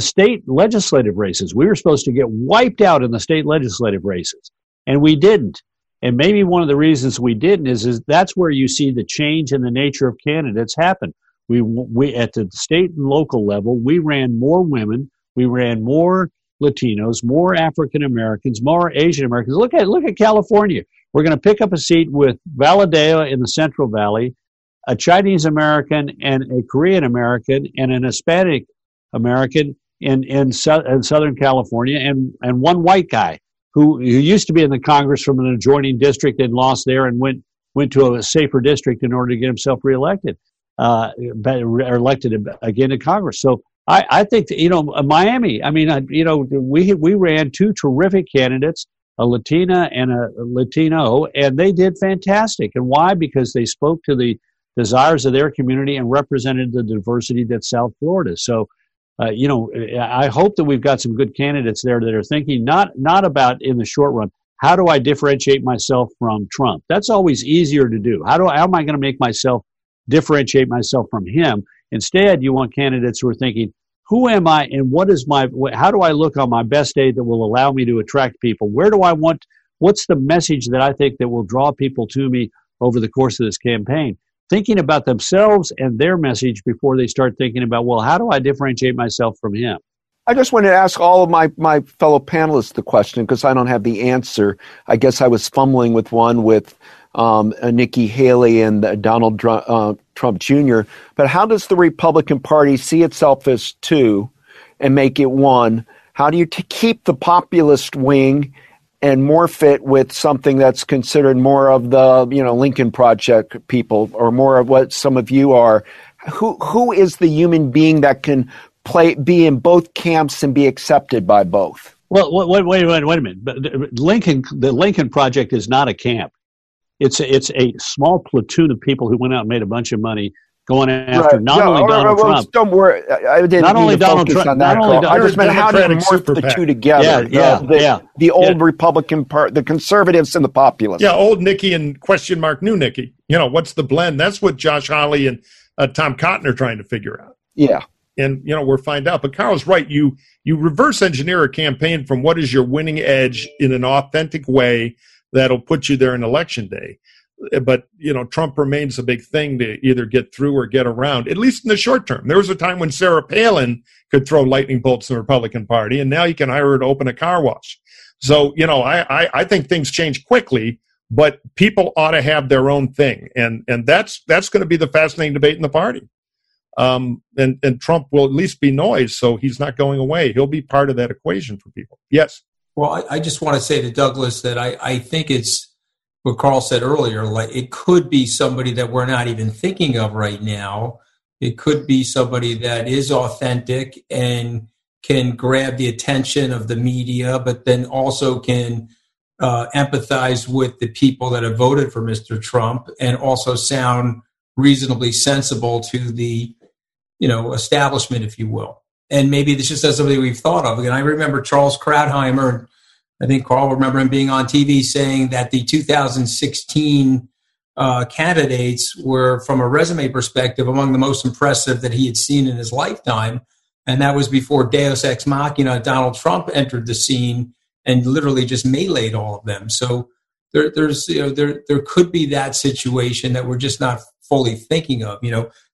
state legislative races, we were supposed to get wiped out in the state legislative races, and we didn't. And maybe one of the reasons we didn't is that's where you see the change in the nature of candidates happen. We at the state and local level, we ran more women, we ran more Latinos, more African Americans, more Asian Americans. Look at California. We're going to pick up a seat with Valadeo in the Central Valley, a Chinese American and a Korean American and an Hispanic American in Southern California, and one white guy who used to be in the Congress from an adjoining district and lost there and went to a safer district in order to get himself reelected. Elected again to Congress. So I think that, Miami, I mean, we ran two terrific candidates, a Latina and a Latino, and they did fantastic. And why? Because they spoke to the desires of their community and represented the diversity that's South Florida. So, I hope that we've got some good candidates there that are thinking not about in the short run, how do I differentiate myself from Trump? That's always easier to do. How am I going to make myself differentiate myself from him? Instead, you want candidates who are thinking, who am I and what is my, how do I look on my best day that will allow me to attract people? Where do I want, what's the message that I think that will draw people to me over the course of this campaign? Thinking about themselves and their message before they start thinking about, well, how do I differentiate myself from him? I just wanted to ask all of my fellow panelists the question because I don't have the answer. I guess I was fumbling with one with Nikki Haley and Donald Trump Jr. But how does the Republican Party see itself as two and make it one? How do you keep the populist wing and morph it with something that's considered more of the Lincoln Project people or more of what some of you are? Who is the human being that can be in both camps and be accepted by both? Well, wait a minute. But the Lincoln Project is not a camp. It's a small platoon of people who went out and made a bunch of money going after Trump. Don't worry. I didn't not only Donald Trump. On that not I just meant how do you morph the two together? The old Republican part, the conservatives and the populists. Yeah, old Nikki and question mark new Nikki. What's the blend? That's what Josh Hawley and Tom Cotton are trying to figure out. Yeah. And, we'll find out. But Carl's right. You reverse engineer a campaign from what is your winning edge in an authentic way that'll put you there on election day. But, Trump remains a big thing to either get through or get around, at least in the short term. There was a time when Sarah Palin could throw lightning bolts in the Republican Party, and now you can hire her to open a car wash. So, I think things change quickly, but people ought to have their own thing. And that's going to be the fascinating debate in the party. And Trump will at least be noise, so he's not going away. He'll be part of that equation for people. Yes. Well, I just want to say to Douglas that I think it's what Carl said earlier. Like, it could be somebody that we're not even thinking of right now. It could be somebody that is authentic and can grab the attention of the media, but then also can empathize with the people that have voted for Mr. Trump and also sound reasonably sensible to the establishment, if you will. And maybe this just doesn't something we've thought of. And I remember Charles Krautheimer, and I think Carl will remember him being on TV saying that the 2016 candidates were, from a resume perspective, among the most impressive that he had seen in his lifetime. And that was before Deus Ex Machina, Donald Trump entered the scene and literally just meleeed all of them. So there could be that situation that we're just not fully thinking of.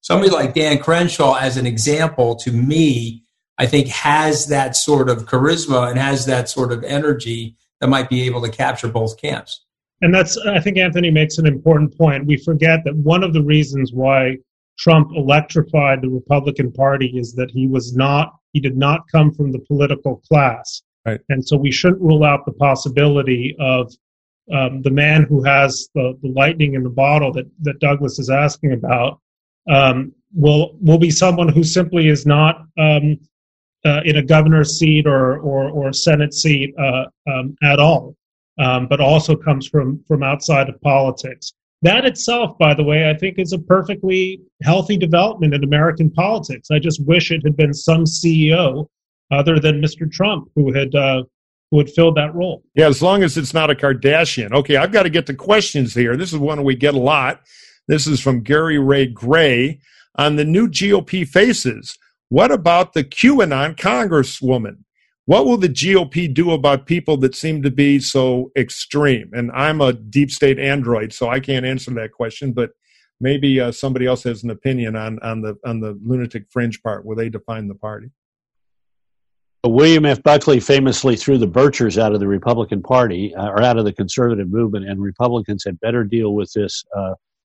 Somebody like Dan Crenshaw, as an example, to me, I think has that sort of charisma and has that sort of energy that might be able to capture both camps. And I think Anthony makes an important point. We forget that one of the reasons why Trump electrified the Republican Party is that he did not come from the political class. Right. And so we shouldn't rule out the possibility of the man who has the lightning in the bottle that Douglas is asking about will be someone who simply is not in a governor's seat or a Senate seat at all, but also comes from outside of politics. That itself, by the way, I think is a perfectly healthy development in American politics. I just wish it had been some CEO other than Mr. Trump who had filled that role. Yeah, as long as it's not a Kardashian. Okay, I've got to get to questions here. This is one we get a lot. This is from Gary Ray Gray. On the new GOP faces, what about the QAnon congresswoman? What will the GOP do about people that seem to be so extreme? And I'm a deep state android, so I can't answer that question, but maybe somebody else has an opinion on the lunatic fringe part where they define the party. William F. Buckley famously threw the Birchers out of the Republican Party or out of the conservative movement, and Republicans had better deal with this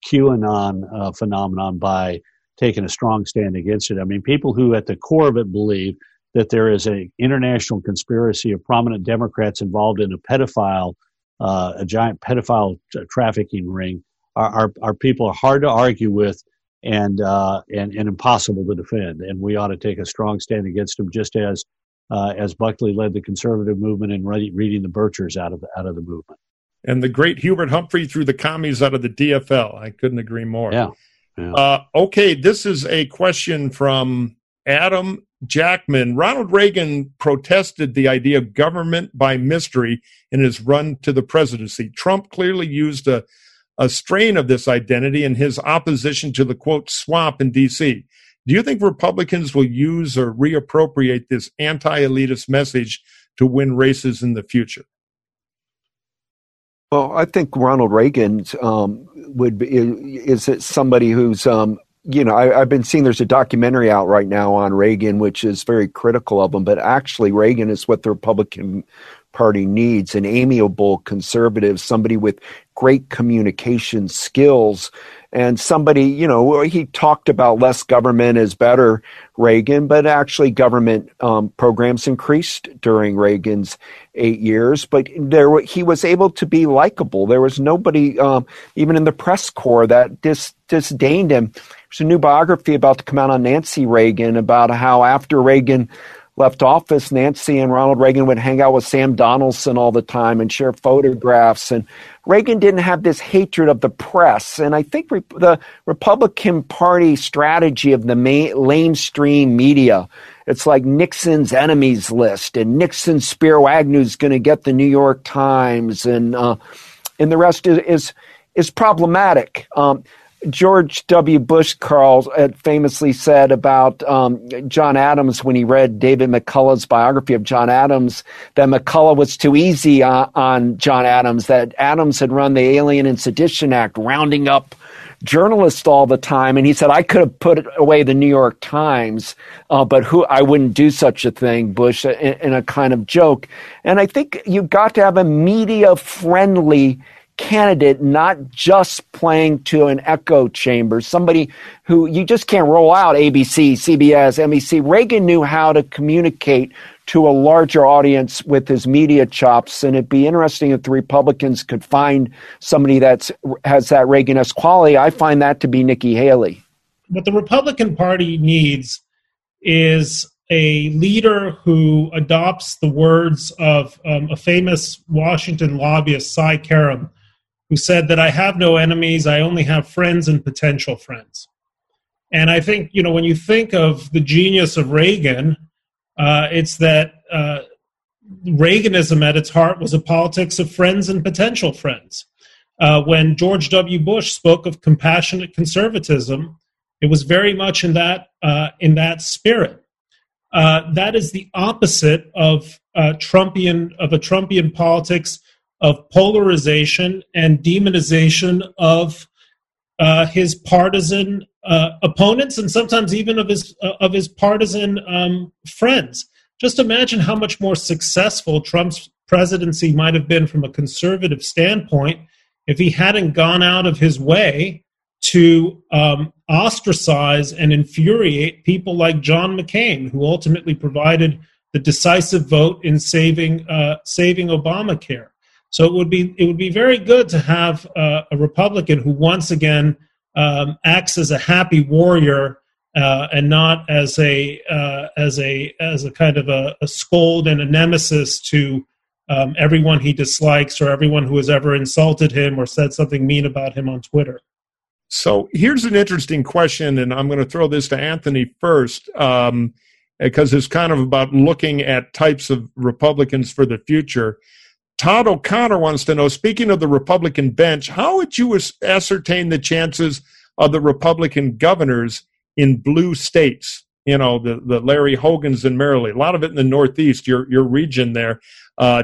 QAnon phenomenon by taking a strong stand against it. I mean, people who at the core of it believe that there is an international conspiracy of prominent Democrats involved in a giant pedophile trafficking ring are people are hard to argue with and impossible to defend. And we ought to take a strong stand against them, just as Buckley led the conservative movement in reading the Birchers out of the movement. And the great Hubert Humphrey threw the commies out of the DFL. I couldn't agree more. Yeah. Yeah. Okay, this is a question from Adam Jackman. Ronald Reagan protested the idea of government by mystery in his run to the presidency. Trump clearly used a strain of this identity in his opposition to the, quote, swamp in D.C. Do you think Republicans will use or reappropriate this anti-elitist message to win races in the future? Well, I think Ronald Reagan is somebody who's, I've been seeing there's a documentary out right now on Reagan, which is very critical of him. But actually, Reagan is what the Republican Party needs, an amiable conservative, somebody with great communication skills, and somebody, he talked about less government is better, Reagan, but actually government programs increased during Reagan's 8 years. But he was able to be likable. There was nobody, even in the press corps, that disdained him. There's a new biography about to come out on Nancy Reagan about how after Reagan left office, Nancy and Ronald Reagan would hang out with Sam Donaldson all the time and share photographs. And Reagan didn't have this hatred of the press. And I think the Republican Party strategy of the mainstream media, it's like Nixon's enemies list, and Nixon Spiro Agnew's going to get the New York Times, and the rest is problematic. George W. Bush, Carl, famously said about John Adams when he read David McCullough's biography of John Adams, that McCullough was too easy on John Adams, that Adams had run the Alien and Sedition Act, rounding up journalists all the time. And he said, I could have put away the New York Times, but I wouldn't do such a thing, Bush, in a kind of joke. And I think you've got to have a media-friendly candidate, not just playing to an echo chamber, somebody who you just can't roll out ABC, CBS, NBC. Reagan knew how to communicate to a larger audience with his media chops, and it'd be interesting if the Republicans could find somebody that has that Reagan-esque quality. I find that to be Nikki Haley. What the Republican Party needs is a leader who adopts the words of a famous Washington lobbyist, Cy Karam, who said that I have no enemies, I only have friends and potential friends. And I think, when you think of the genius of Reagan, it's that Reaganism at its heart was a politics of friends and potential friends. When George W. Bush spoke of compassionate conservatism, it was very much in that spirit. That is the opposite of a Trumpian politics of polarization and demonization of his partisan opponents, and sometimes even of his partisan friends. Just imagine how much more successful Trump's presidency might have been from a conservative standpoint if he hadn't gone out of his way to ostracize and infuriate people like John McCain, who ultimately provided the decisive vote in saving Obamacare. So it would be very good to have a Republican who once again acts as a happy warrior and not as a kind of a scold and a nemesis to everyone he dislikes or everyone who has ever insulted him or said something mean about him on Twitter. So here's an interesting question, and I'm going to throw this to Anthony first, because it's kind of about looking at types of Republicans for the future. Todd O'Connor wants to know, speaking of the Republican bench, how would you ascertain the chances of the Republican governors in blue states? The Larry Hogans in Maryland, a lot of it in the Northeast, your region there,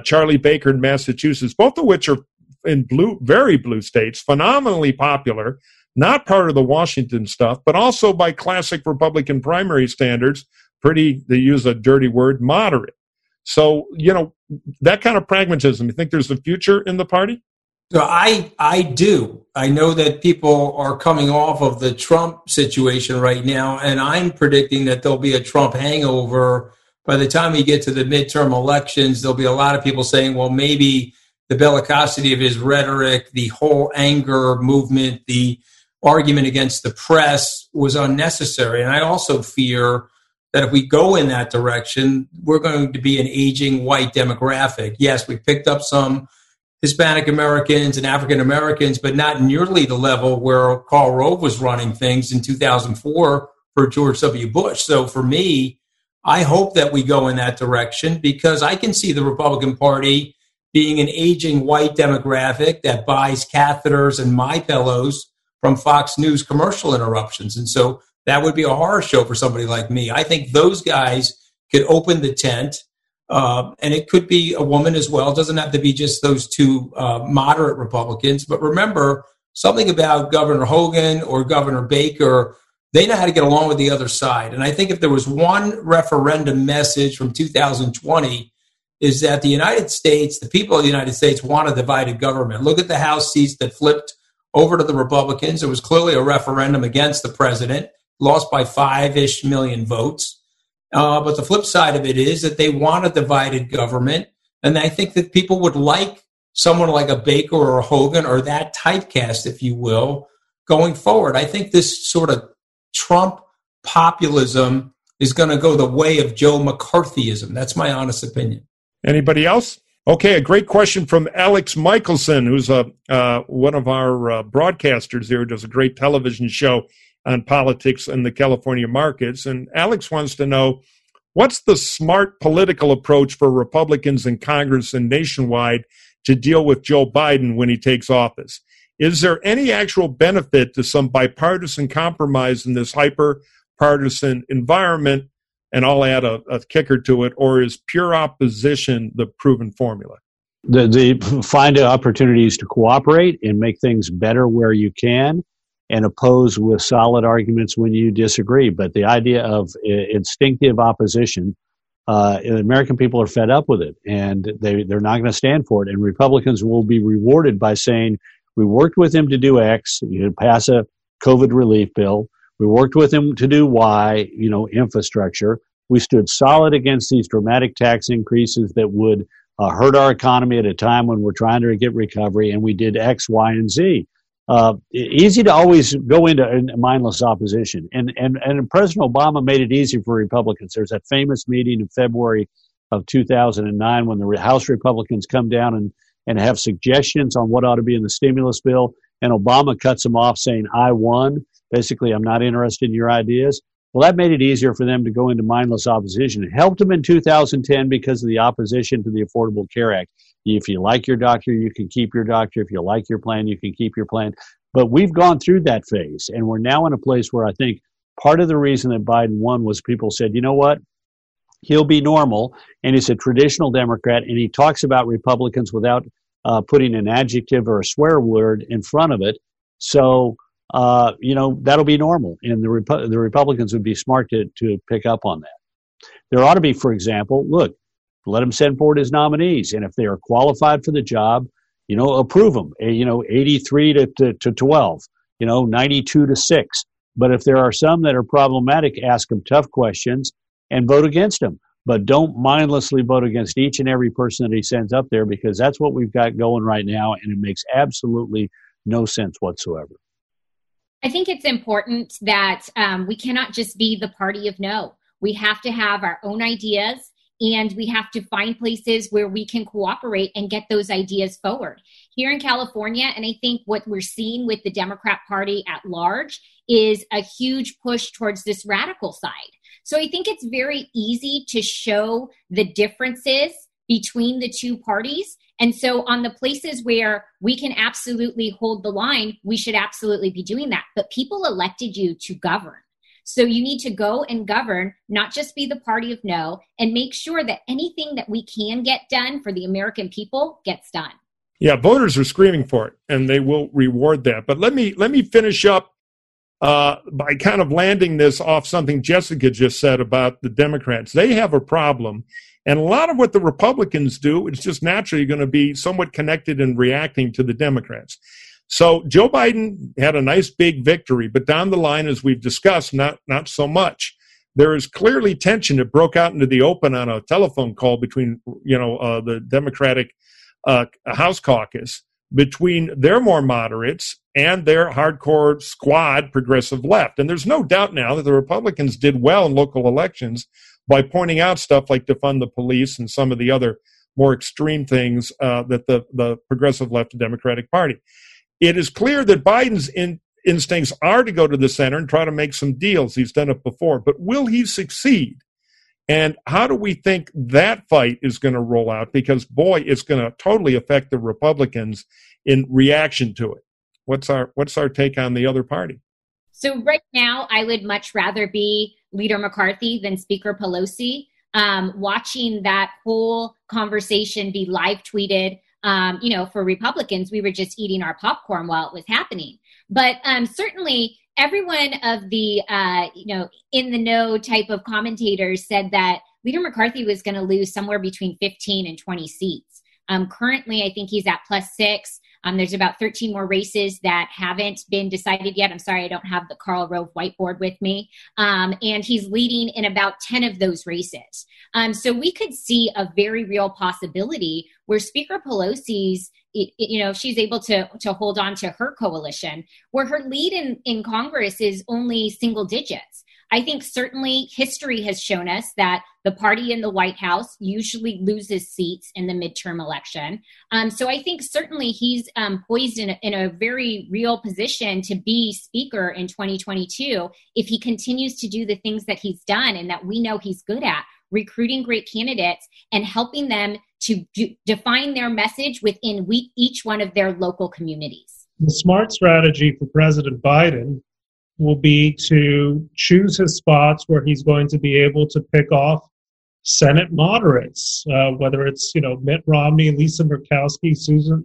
Charlie Baker in Massachusetts, both of which are in blue, very blue states, phenomenally popular, not part of the Washington stuff, but also by classic Republican primary standards, they use a dirty word, moderate. So, that kind of pragmatism, you think there's a future in the party? So I do. I know that people are coming off of the Trump situation right now, and I'm predicting that there'll be a Trump hangover. By the time we get to the midterm elections, there'll be a lot of people saying, well, maybe the bellicosity of his rhetoric, the whole anger movement, the argument against the press was unnecessary. And I also fear that if we go in that direction, we're going to be an aging white demographic. Yes, we picked up some Hispanic Americans and African Americans, but not nearly the level where Carl Rove was running things in 2004 for George W. Bush. So for me, I hope that we go in that direction, because I can see the Republican Party being an aging white demographic that buys catheters and MyPillows from Fox News commercial interruptions. And so that would be a horror show for somebody like me. I think those guys could open the tent, and it could be a woman as well. It doesn't have to be just those two moderate Republicans. But remember, something about Governor Hogan or Governor Baker, they know how to get along with the other side. And I think if there was one referendum message from 2020 is that the United States, the people of the United States want a divided government. Look at the House seats that flipped over to the Republicans. It was clearly a referendum against the president, lost by 5-ish million votes. But the flip side of it is that they want a divided government. And I think that people would like someone like a Baker or a Hogan or that typecast, if you will, going forward. I think this sort of Trump populism is going to go the way of Joe McCarthyism. That's my honest opinion. Anybody else? Okay, a great question from Alex Michelson, who's one of our broadcasters here, does a great television show on politics in the California markets. And Alex wants to know, what's the smart political approach for Republicans in Congress and nationwide to deal with Joe Biden when he takes office? Is there any actual benefit to some bipartisan compromise in this hyper-partisan environment? And I'll add a kicker to it, or is pure opposition the proven formula? The find opportunities to cooperate and make things better where you can, and oppose with solid arguments when you disagree. But the idea of instinctive opposition, American people are fed up with it, and they're not going to stand for it. And Republicans will be rewarded by saying, we worked with him to do X, pass a COVID relief bill. We worked with him to do Y, infrastructure. We stood solid against these dramatic tax increases that would hurt our economy at a time when we're trying to get recovery, and we did X, Y, and Z. Easy to always go into mindless opposition. And President Obama made it easy for Republicans. There's that famous meeting in February of 2009 when the House Republicans come down and have suggestions on what ought to be in the stimulus bill, and Obama cuts them off saying, I won. Basically, I'm not interested in your ideas. Well, that made it easier for them to go into mindless opposition. It helped them in 2010 because of the opposition to the Affordable Care Act. If you like your doctor, you can keep your doctor. If you like your plan, you can keep your plan. But we've gone through that phase, and we're now in a place where I think part of the reason that Biden won was people said, you know what? He'll be normal, and he's a traditional Democrat, and he talks about Republicans without putting an adjective or a swear word in front of it. So that'll be normal, and the Republicans would be smart to pick up on that. There ought to be, for example, look, let him send forward his nominees, and if they are qualified for the job, approve them, 83 to 12, 92 to 6. But if there are some that are problematic, ask them tough questions and vote against them. But don't mindlessly vote against each and every person that he sends up there, because that's what we've got going right now, and it makes absolutely no sense whatsoever. I think it's important that we cannot just be the party of no. We have to have our own ideas, and we have to find places where we can cooperate and get those ideas forward. Here in California, and I think what we're seeing with the Democrat Party at large is a huge push towards this radical side. So I think it's very easy to show the differences between the two parties. And so on the places where we can absolutely hold the line, we should absolutely be doing that. But people elected you to govern. So you need to go and govern, not just be the party of no, and make sure that anything that we can get done for the American people gets done. Yeah, voters are screaming for it, and they will reward that. But let me finish up by kind of landing this off something Jessica just said about the Democrats. They have a problem. And a lot of what the Republicans do is just naturally going to be somewhat connected and reacting to the Democrats. So Joe Biden had a nice big victory, but down the line, as we've discussed, not so much. There is clearly tension that broke out into the open on a telephone call between, the Democratic House caucus, between their more moderates and their hardcore squad progressive left. And there's no doubt now that the Republicans did well in local elections by pointing out stuff like defund the police and some of the other more extreme things that the progressive left and Democratic Party. It is clear that Biden's instincts are to go to the center and try to make some deals. He's done it before. But will he succeed? And how do we think that fight is going to roll out? Because, boy, it's going to totally affect the Republicans in reaction to it. What's our take on the other party? So right now, I would much rather be Leader McCarthy than Speaker Pelosi. Watching that whole conversation be live tweeted, for Republicans, we were just eating our popcorn while it was happening. But certainly everyone of the, in the know type of commentators said that Leader McCarthy was going to lose somewhere between 15 and 20 seats. Currently, I think he's at +6. There's about 13 more races that haven't been decided yet. I'm sorry, I don't have the Carl Rove whiteboard with me. And he's leading in about 10 of those races. So we could see a very real possibility where Speaker Pelosi's, if she's able to hold on to her coalition, where her lead in Congress is only single digits. I think certainly history has shown us that the party in the White House usually loses seats in the midterm election. So I think certainly he's poised in a very real position to be Speaker in 2022 if he continues to do the things that he's done and that we know he's good at, recruiting great candidates and helping them to define their message within each one of their local communities. The smart strategy for President Biden will be to choose his spots where he's going to be able to pick off Senate moderates, whether it's Mitt Romney, Lisa Murkowski, Susan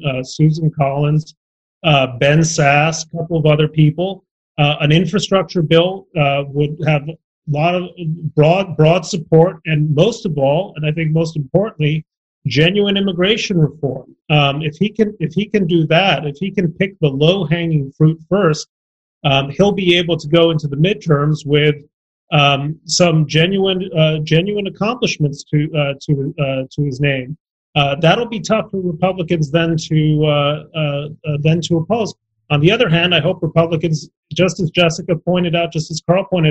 Collins, Ben Sasse, a couple of other people. An infrastructure bill would have a lot of broad support, and most of all, and I think most importantly, genuine immigration reform. If he can do that, if he can pick the low-hanging fruit first. He'll be able to go into the midterms with some genuine accomplishments to his name. That'll be tough for Republicans then to oppose. On the other hand, I hope Republicans, just as Carl pointed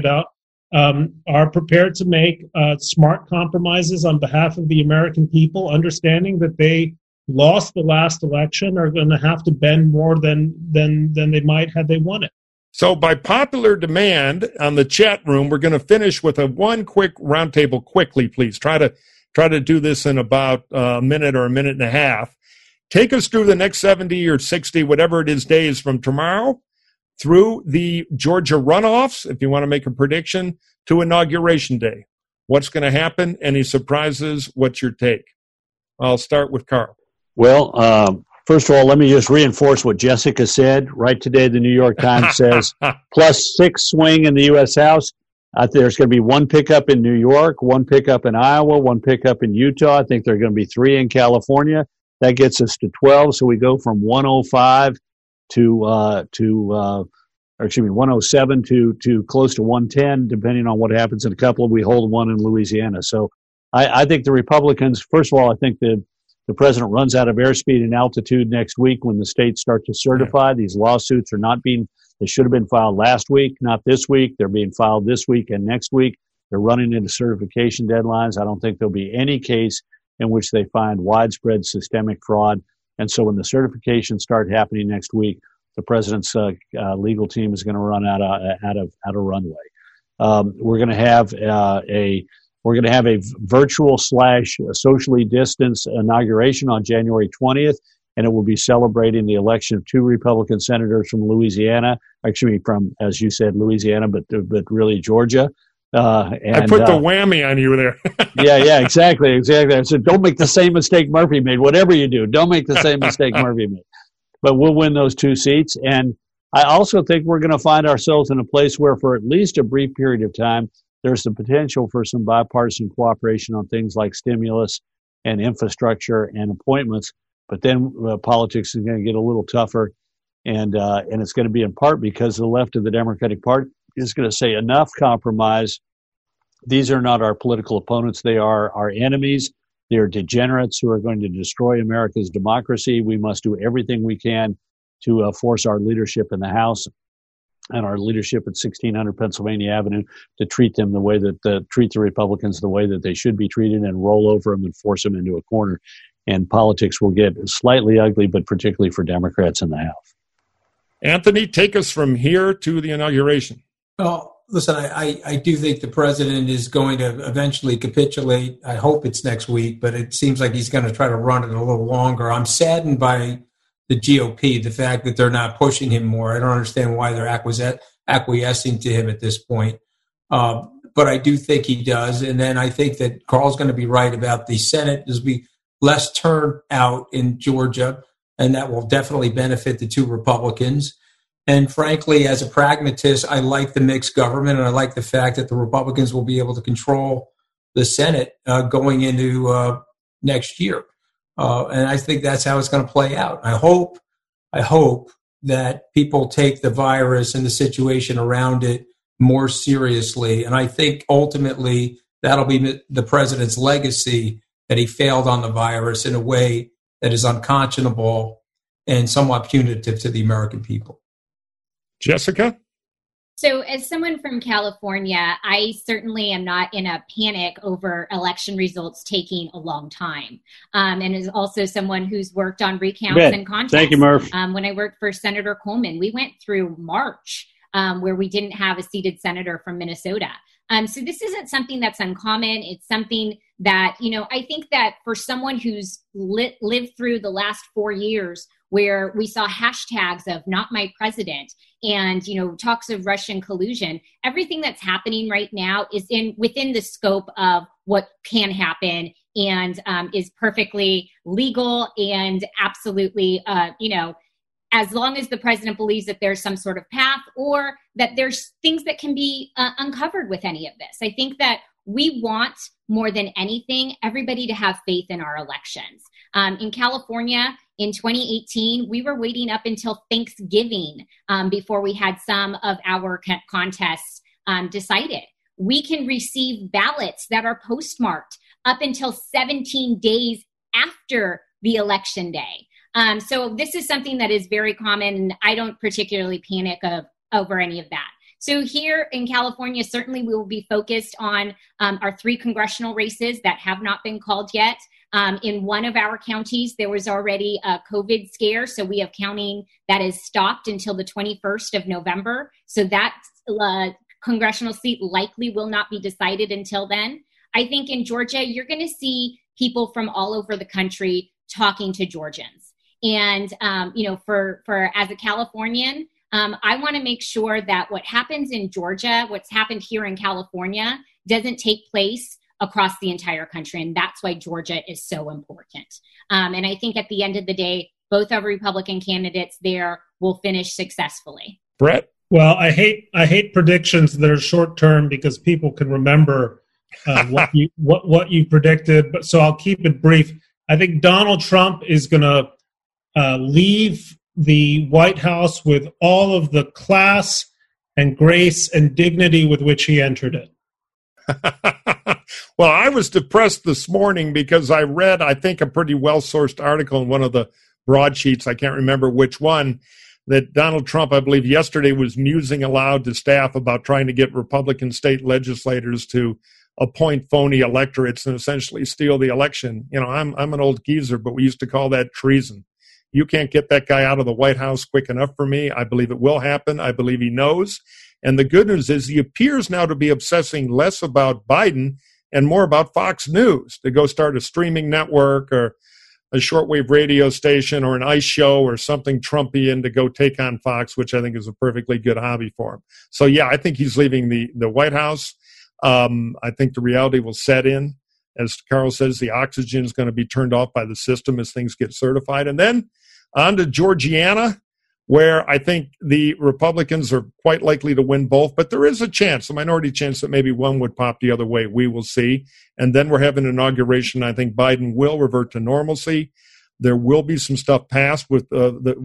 out, are prepared to make smart compromises on behalf of the American people, understanding that they lost the last election, are going to have to bend more than they might had they won it. So by popular demand on the chat room, we're going to finish with one quick roundtable quickly, please. Try to do this in about a minute or a minute and a half. Take us through the next 70 or 60, whatever it is, days from tomorrow through the Georgia runoffs, if you want to make a prediction, to Inauguration Day. What's going to happen? Any surprises? What's your take? I'll start with Carl. Well, first of all, let me just reinforce what Jessica said. Right today, the New York Times says +6 swing in the U.S. House. There's going to be one pickup in New York, one pickup in Iowa, one pickup in Utah. I think there are going to be 3 in California. That gets us to 12. So we go from 105 to 107 to close to 110, depending on what happens in a couple. We hold one in Louisiana. So I think the Republicans, first of all, I think the president runs out of airspeed and altitude next week when the states start to certify. Yeah. These lawsuits are they should have been filed last week, not this week. They're being filed this week and next week. They're running into certification deadlines. I don't think there'll be any case in which they find widespread systemic fraud. And so when the certifications start happening next week, the president's legal team is going to run out of runway. We're going to have a virtual / socially distanced inauguration on January 20th, and it will be celebrating the election of 2 Republican senators from Louisiana, from, as you said, Louisiana, but really Georgia. I put the whammy on you there. yeah, exactly. I said, don't make the same mistake Murphy made. Whatever you do, don't make the same mistake Murphy made. But we'll win those 2 seats. And I also think we're going to find ourselves in a place where for at least a brief period of time, there's the potential for some bipartisan cooperation on things like stimulus and infrastructure and appointments, but then politics is going to get a little tougher, and it's going to be in part because the left of the Democratic Party is going to say enough compromise. These are not our political opponents. They are our enemies. They are degenerates who are going to destroy America's democracy. We must do everything we can to force our leadership in the House and our leadership at 1600 Pennsylvania Avenue to treat them the way that treat the Republicans the way that they should be treated and roll over them and force them into a corner. and politics will get slightly ugly, but particularly for Democrats in the House. Anthony, take us from here to the inauguration. Well, listen, I do think the president is going to eventually capitulate. I hope it's next week, but it seems like he's going to try to run it a little longer. I'm saddened by the GOP, the fact that they're not pushing him more. I don't understand why they're acquiescing to him at this point. But I do think he does. And then I think that Carl's going to be right about the Senate. There's be less turnout in Georgia, and that will definitely benefit the two Republicans. And frankly, as a pragmatist, I like the mixed government, and I like the fact that the Republicans will be able to control the Senate going into next year. And I think that's how it's going to play out. I hope that people take the virus and the situation around it more seriously. And I think ultimately that'll be the president's legacy, that he failed on the virus in a way that is unconscionable and somewhat punitive to the American people. Jessica? So as someone from California, I certainly am not in a panic over election results taking a long time. And is also someone who's worked on recounts and contests. Thank you, Murph. When I worked for Senator Coleman, we went through March where we didn't have a seated senator from Minnesota. So this isn't something that's uncommon. It's something that, you know, I think that for someone who's lived through the last 4 years where we saw hashtags of not my president and, you know, talks of Russian collusion, everything that's happening right now is within the scope of what can happen and is perfectly legal and absolutely, as long as the president believes that there's some sort of path or that there's things that can be uncovered with any of this. I think that we want, more than anything, everybody to have faith in our elections. In California, in 2018, we were waiting up until Thanksgiving before we had some of our contests decided. We can receive ballots that are postmarked up until 17 days after the election day. So this is something that is very common, and I don't particularly panic over any of that. So here in California, certainly we will be focused on our three congressional races that have not been called yet. In one of our counties, there was already a COVID scare, so we have counting that is stopped until the 21st of November. So that congressional seat likely will not be decided until then. I think in Georgia, you're going to see people from all over the country talking to Georgians. And, for as a Californian, I want to make sure that what happens in Georgia, what's happened here in California, doesn't take place across the entire country. And that's why Georgia is so important. And I think at the end of the day, both our Republican candidates there will finish successfully. Brett? Well, I hate predictions that are short term because people can remember what you predicted. But so I'll keep it brief. I think Donald Trump is going to leave the White House with all of the class and grace and dignity with which he entered it. Well, I was depressed this morning because I read, I think, a pretty well-sourced article in one of the broadsheets, I can't remember which one, that Donald Trump, I believe yesterday, was musing aloud to staff about trying to get Republican state legislators to appoint phony electorates and essentially steal the election. You know, I'm an old geezer, but we used to call that treason. You can't get that guy out of the White House quick enough for me. I believe it will happen. I believe he knows. And the good news is he appears now to be obsessing less about Biden and more about Fox News, to go start a streaming network or a shortwave radio station or an ice show or something Trumpian to go take on Fox, which I think is a perfectly good hobby for him. So, yeah, I think he's leaving the White House. I think the reality will set in. As Carl says, the oxygen is going to be turned off by the system as things get certified. And then on to Georgiana, where I think the Republicans are quite likely to win both. But there is a chance, a minority chance, that maybe one would pop the other way. We will see. And then we're having an inauguration. I think Biden will revert to normalcy. There will be some stuff passed with,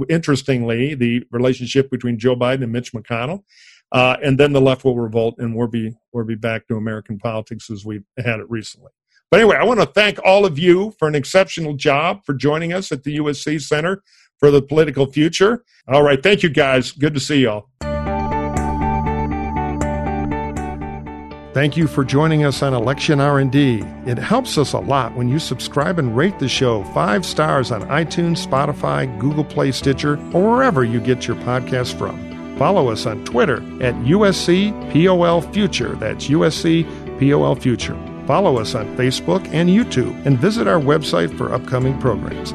interestingly, the relationship between Joe Biden and Mitch McConnell. And then the left will revolt, and we'll be back to American politics as we've had it recently. But anyway, I want to thank all of you for an exceptional job, for joining us at the USC Center for the Political Future. All right. Thank you, guys. Good to see y'all. Thank you for joining us on Election R&D. It helps us a lot when you subscribe and rate the show 5 stars on iTunes, Spotify, Google Play, Stitcher, or wherever you get your podcasts from. Follow us on Twitter at USCPOLFuture. That's USCPOLFuture. Follow us on Facebook and YouTube, and visit our website for upcoming programs.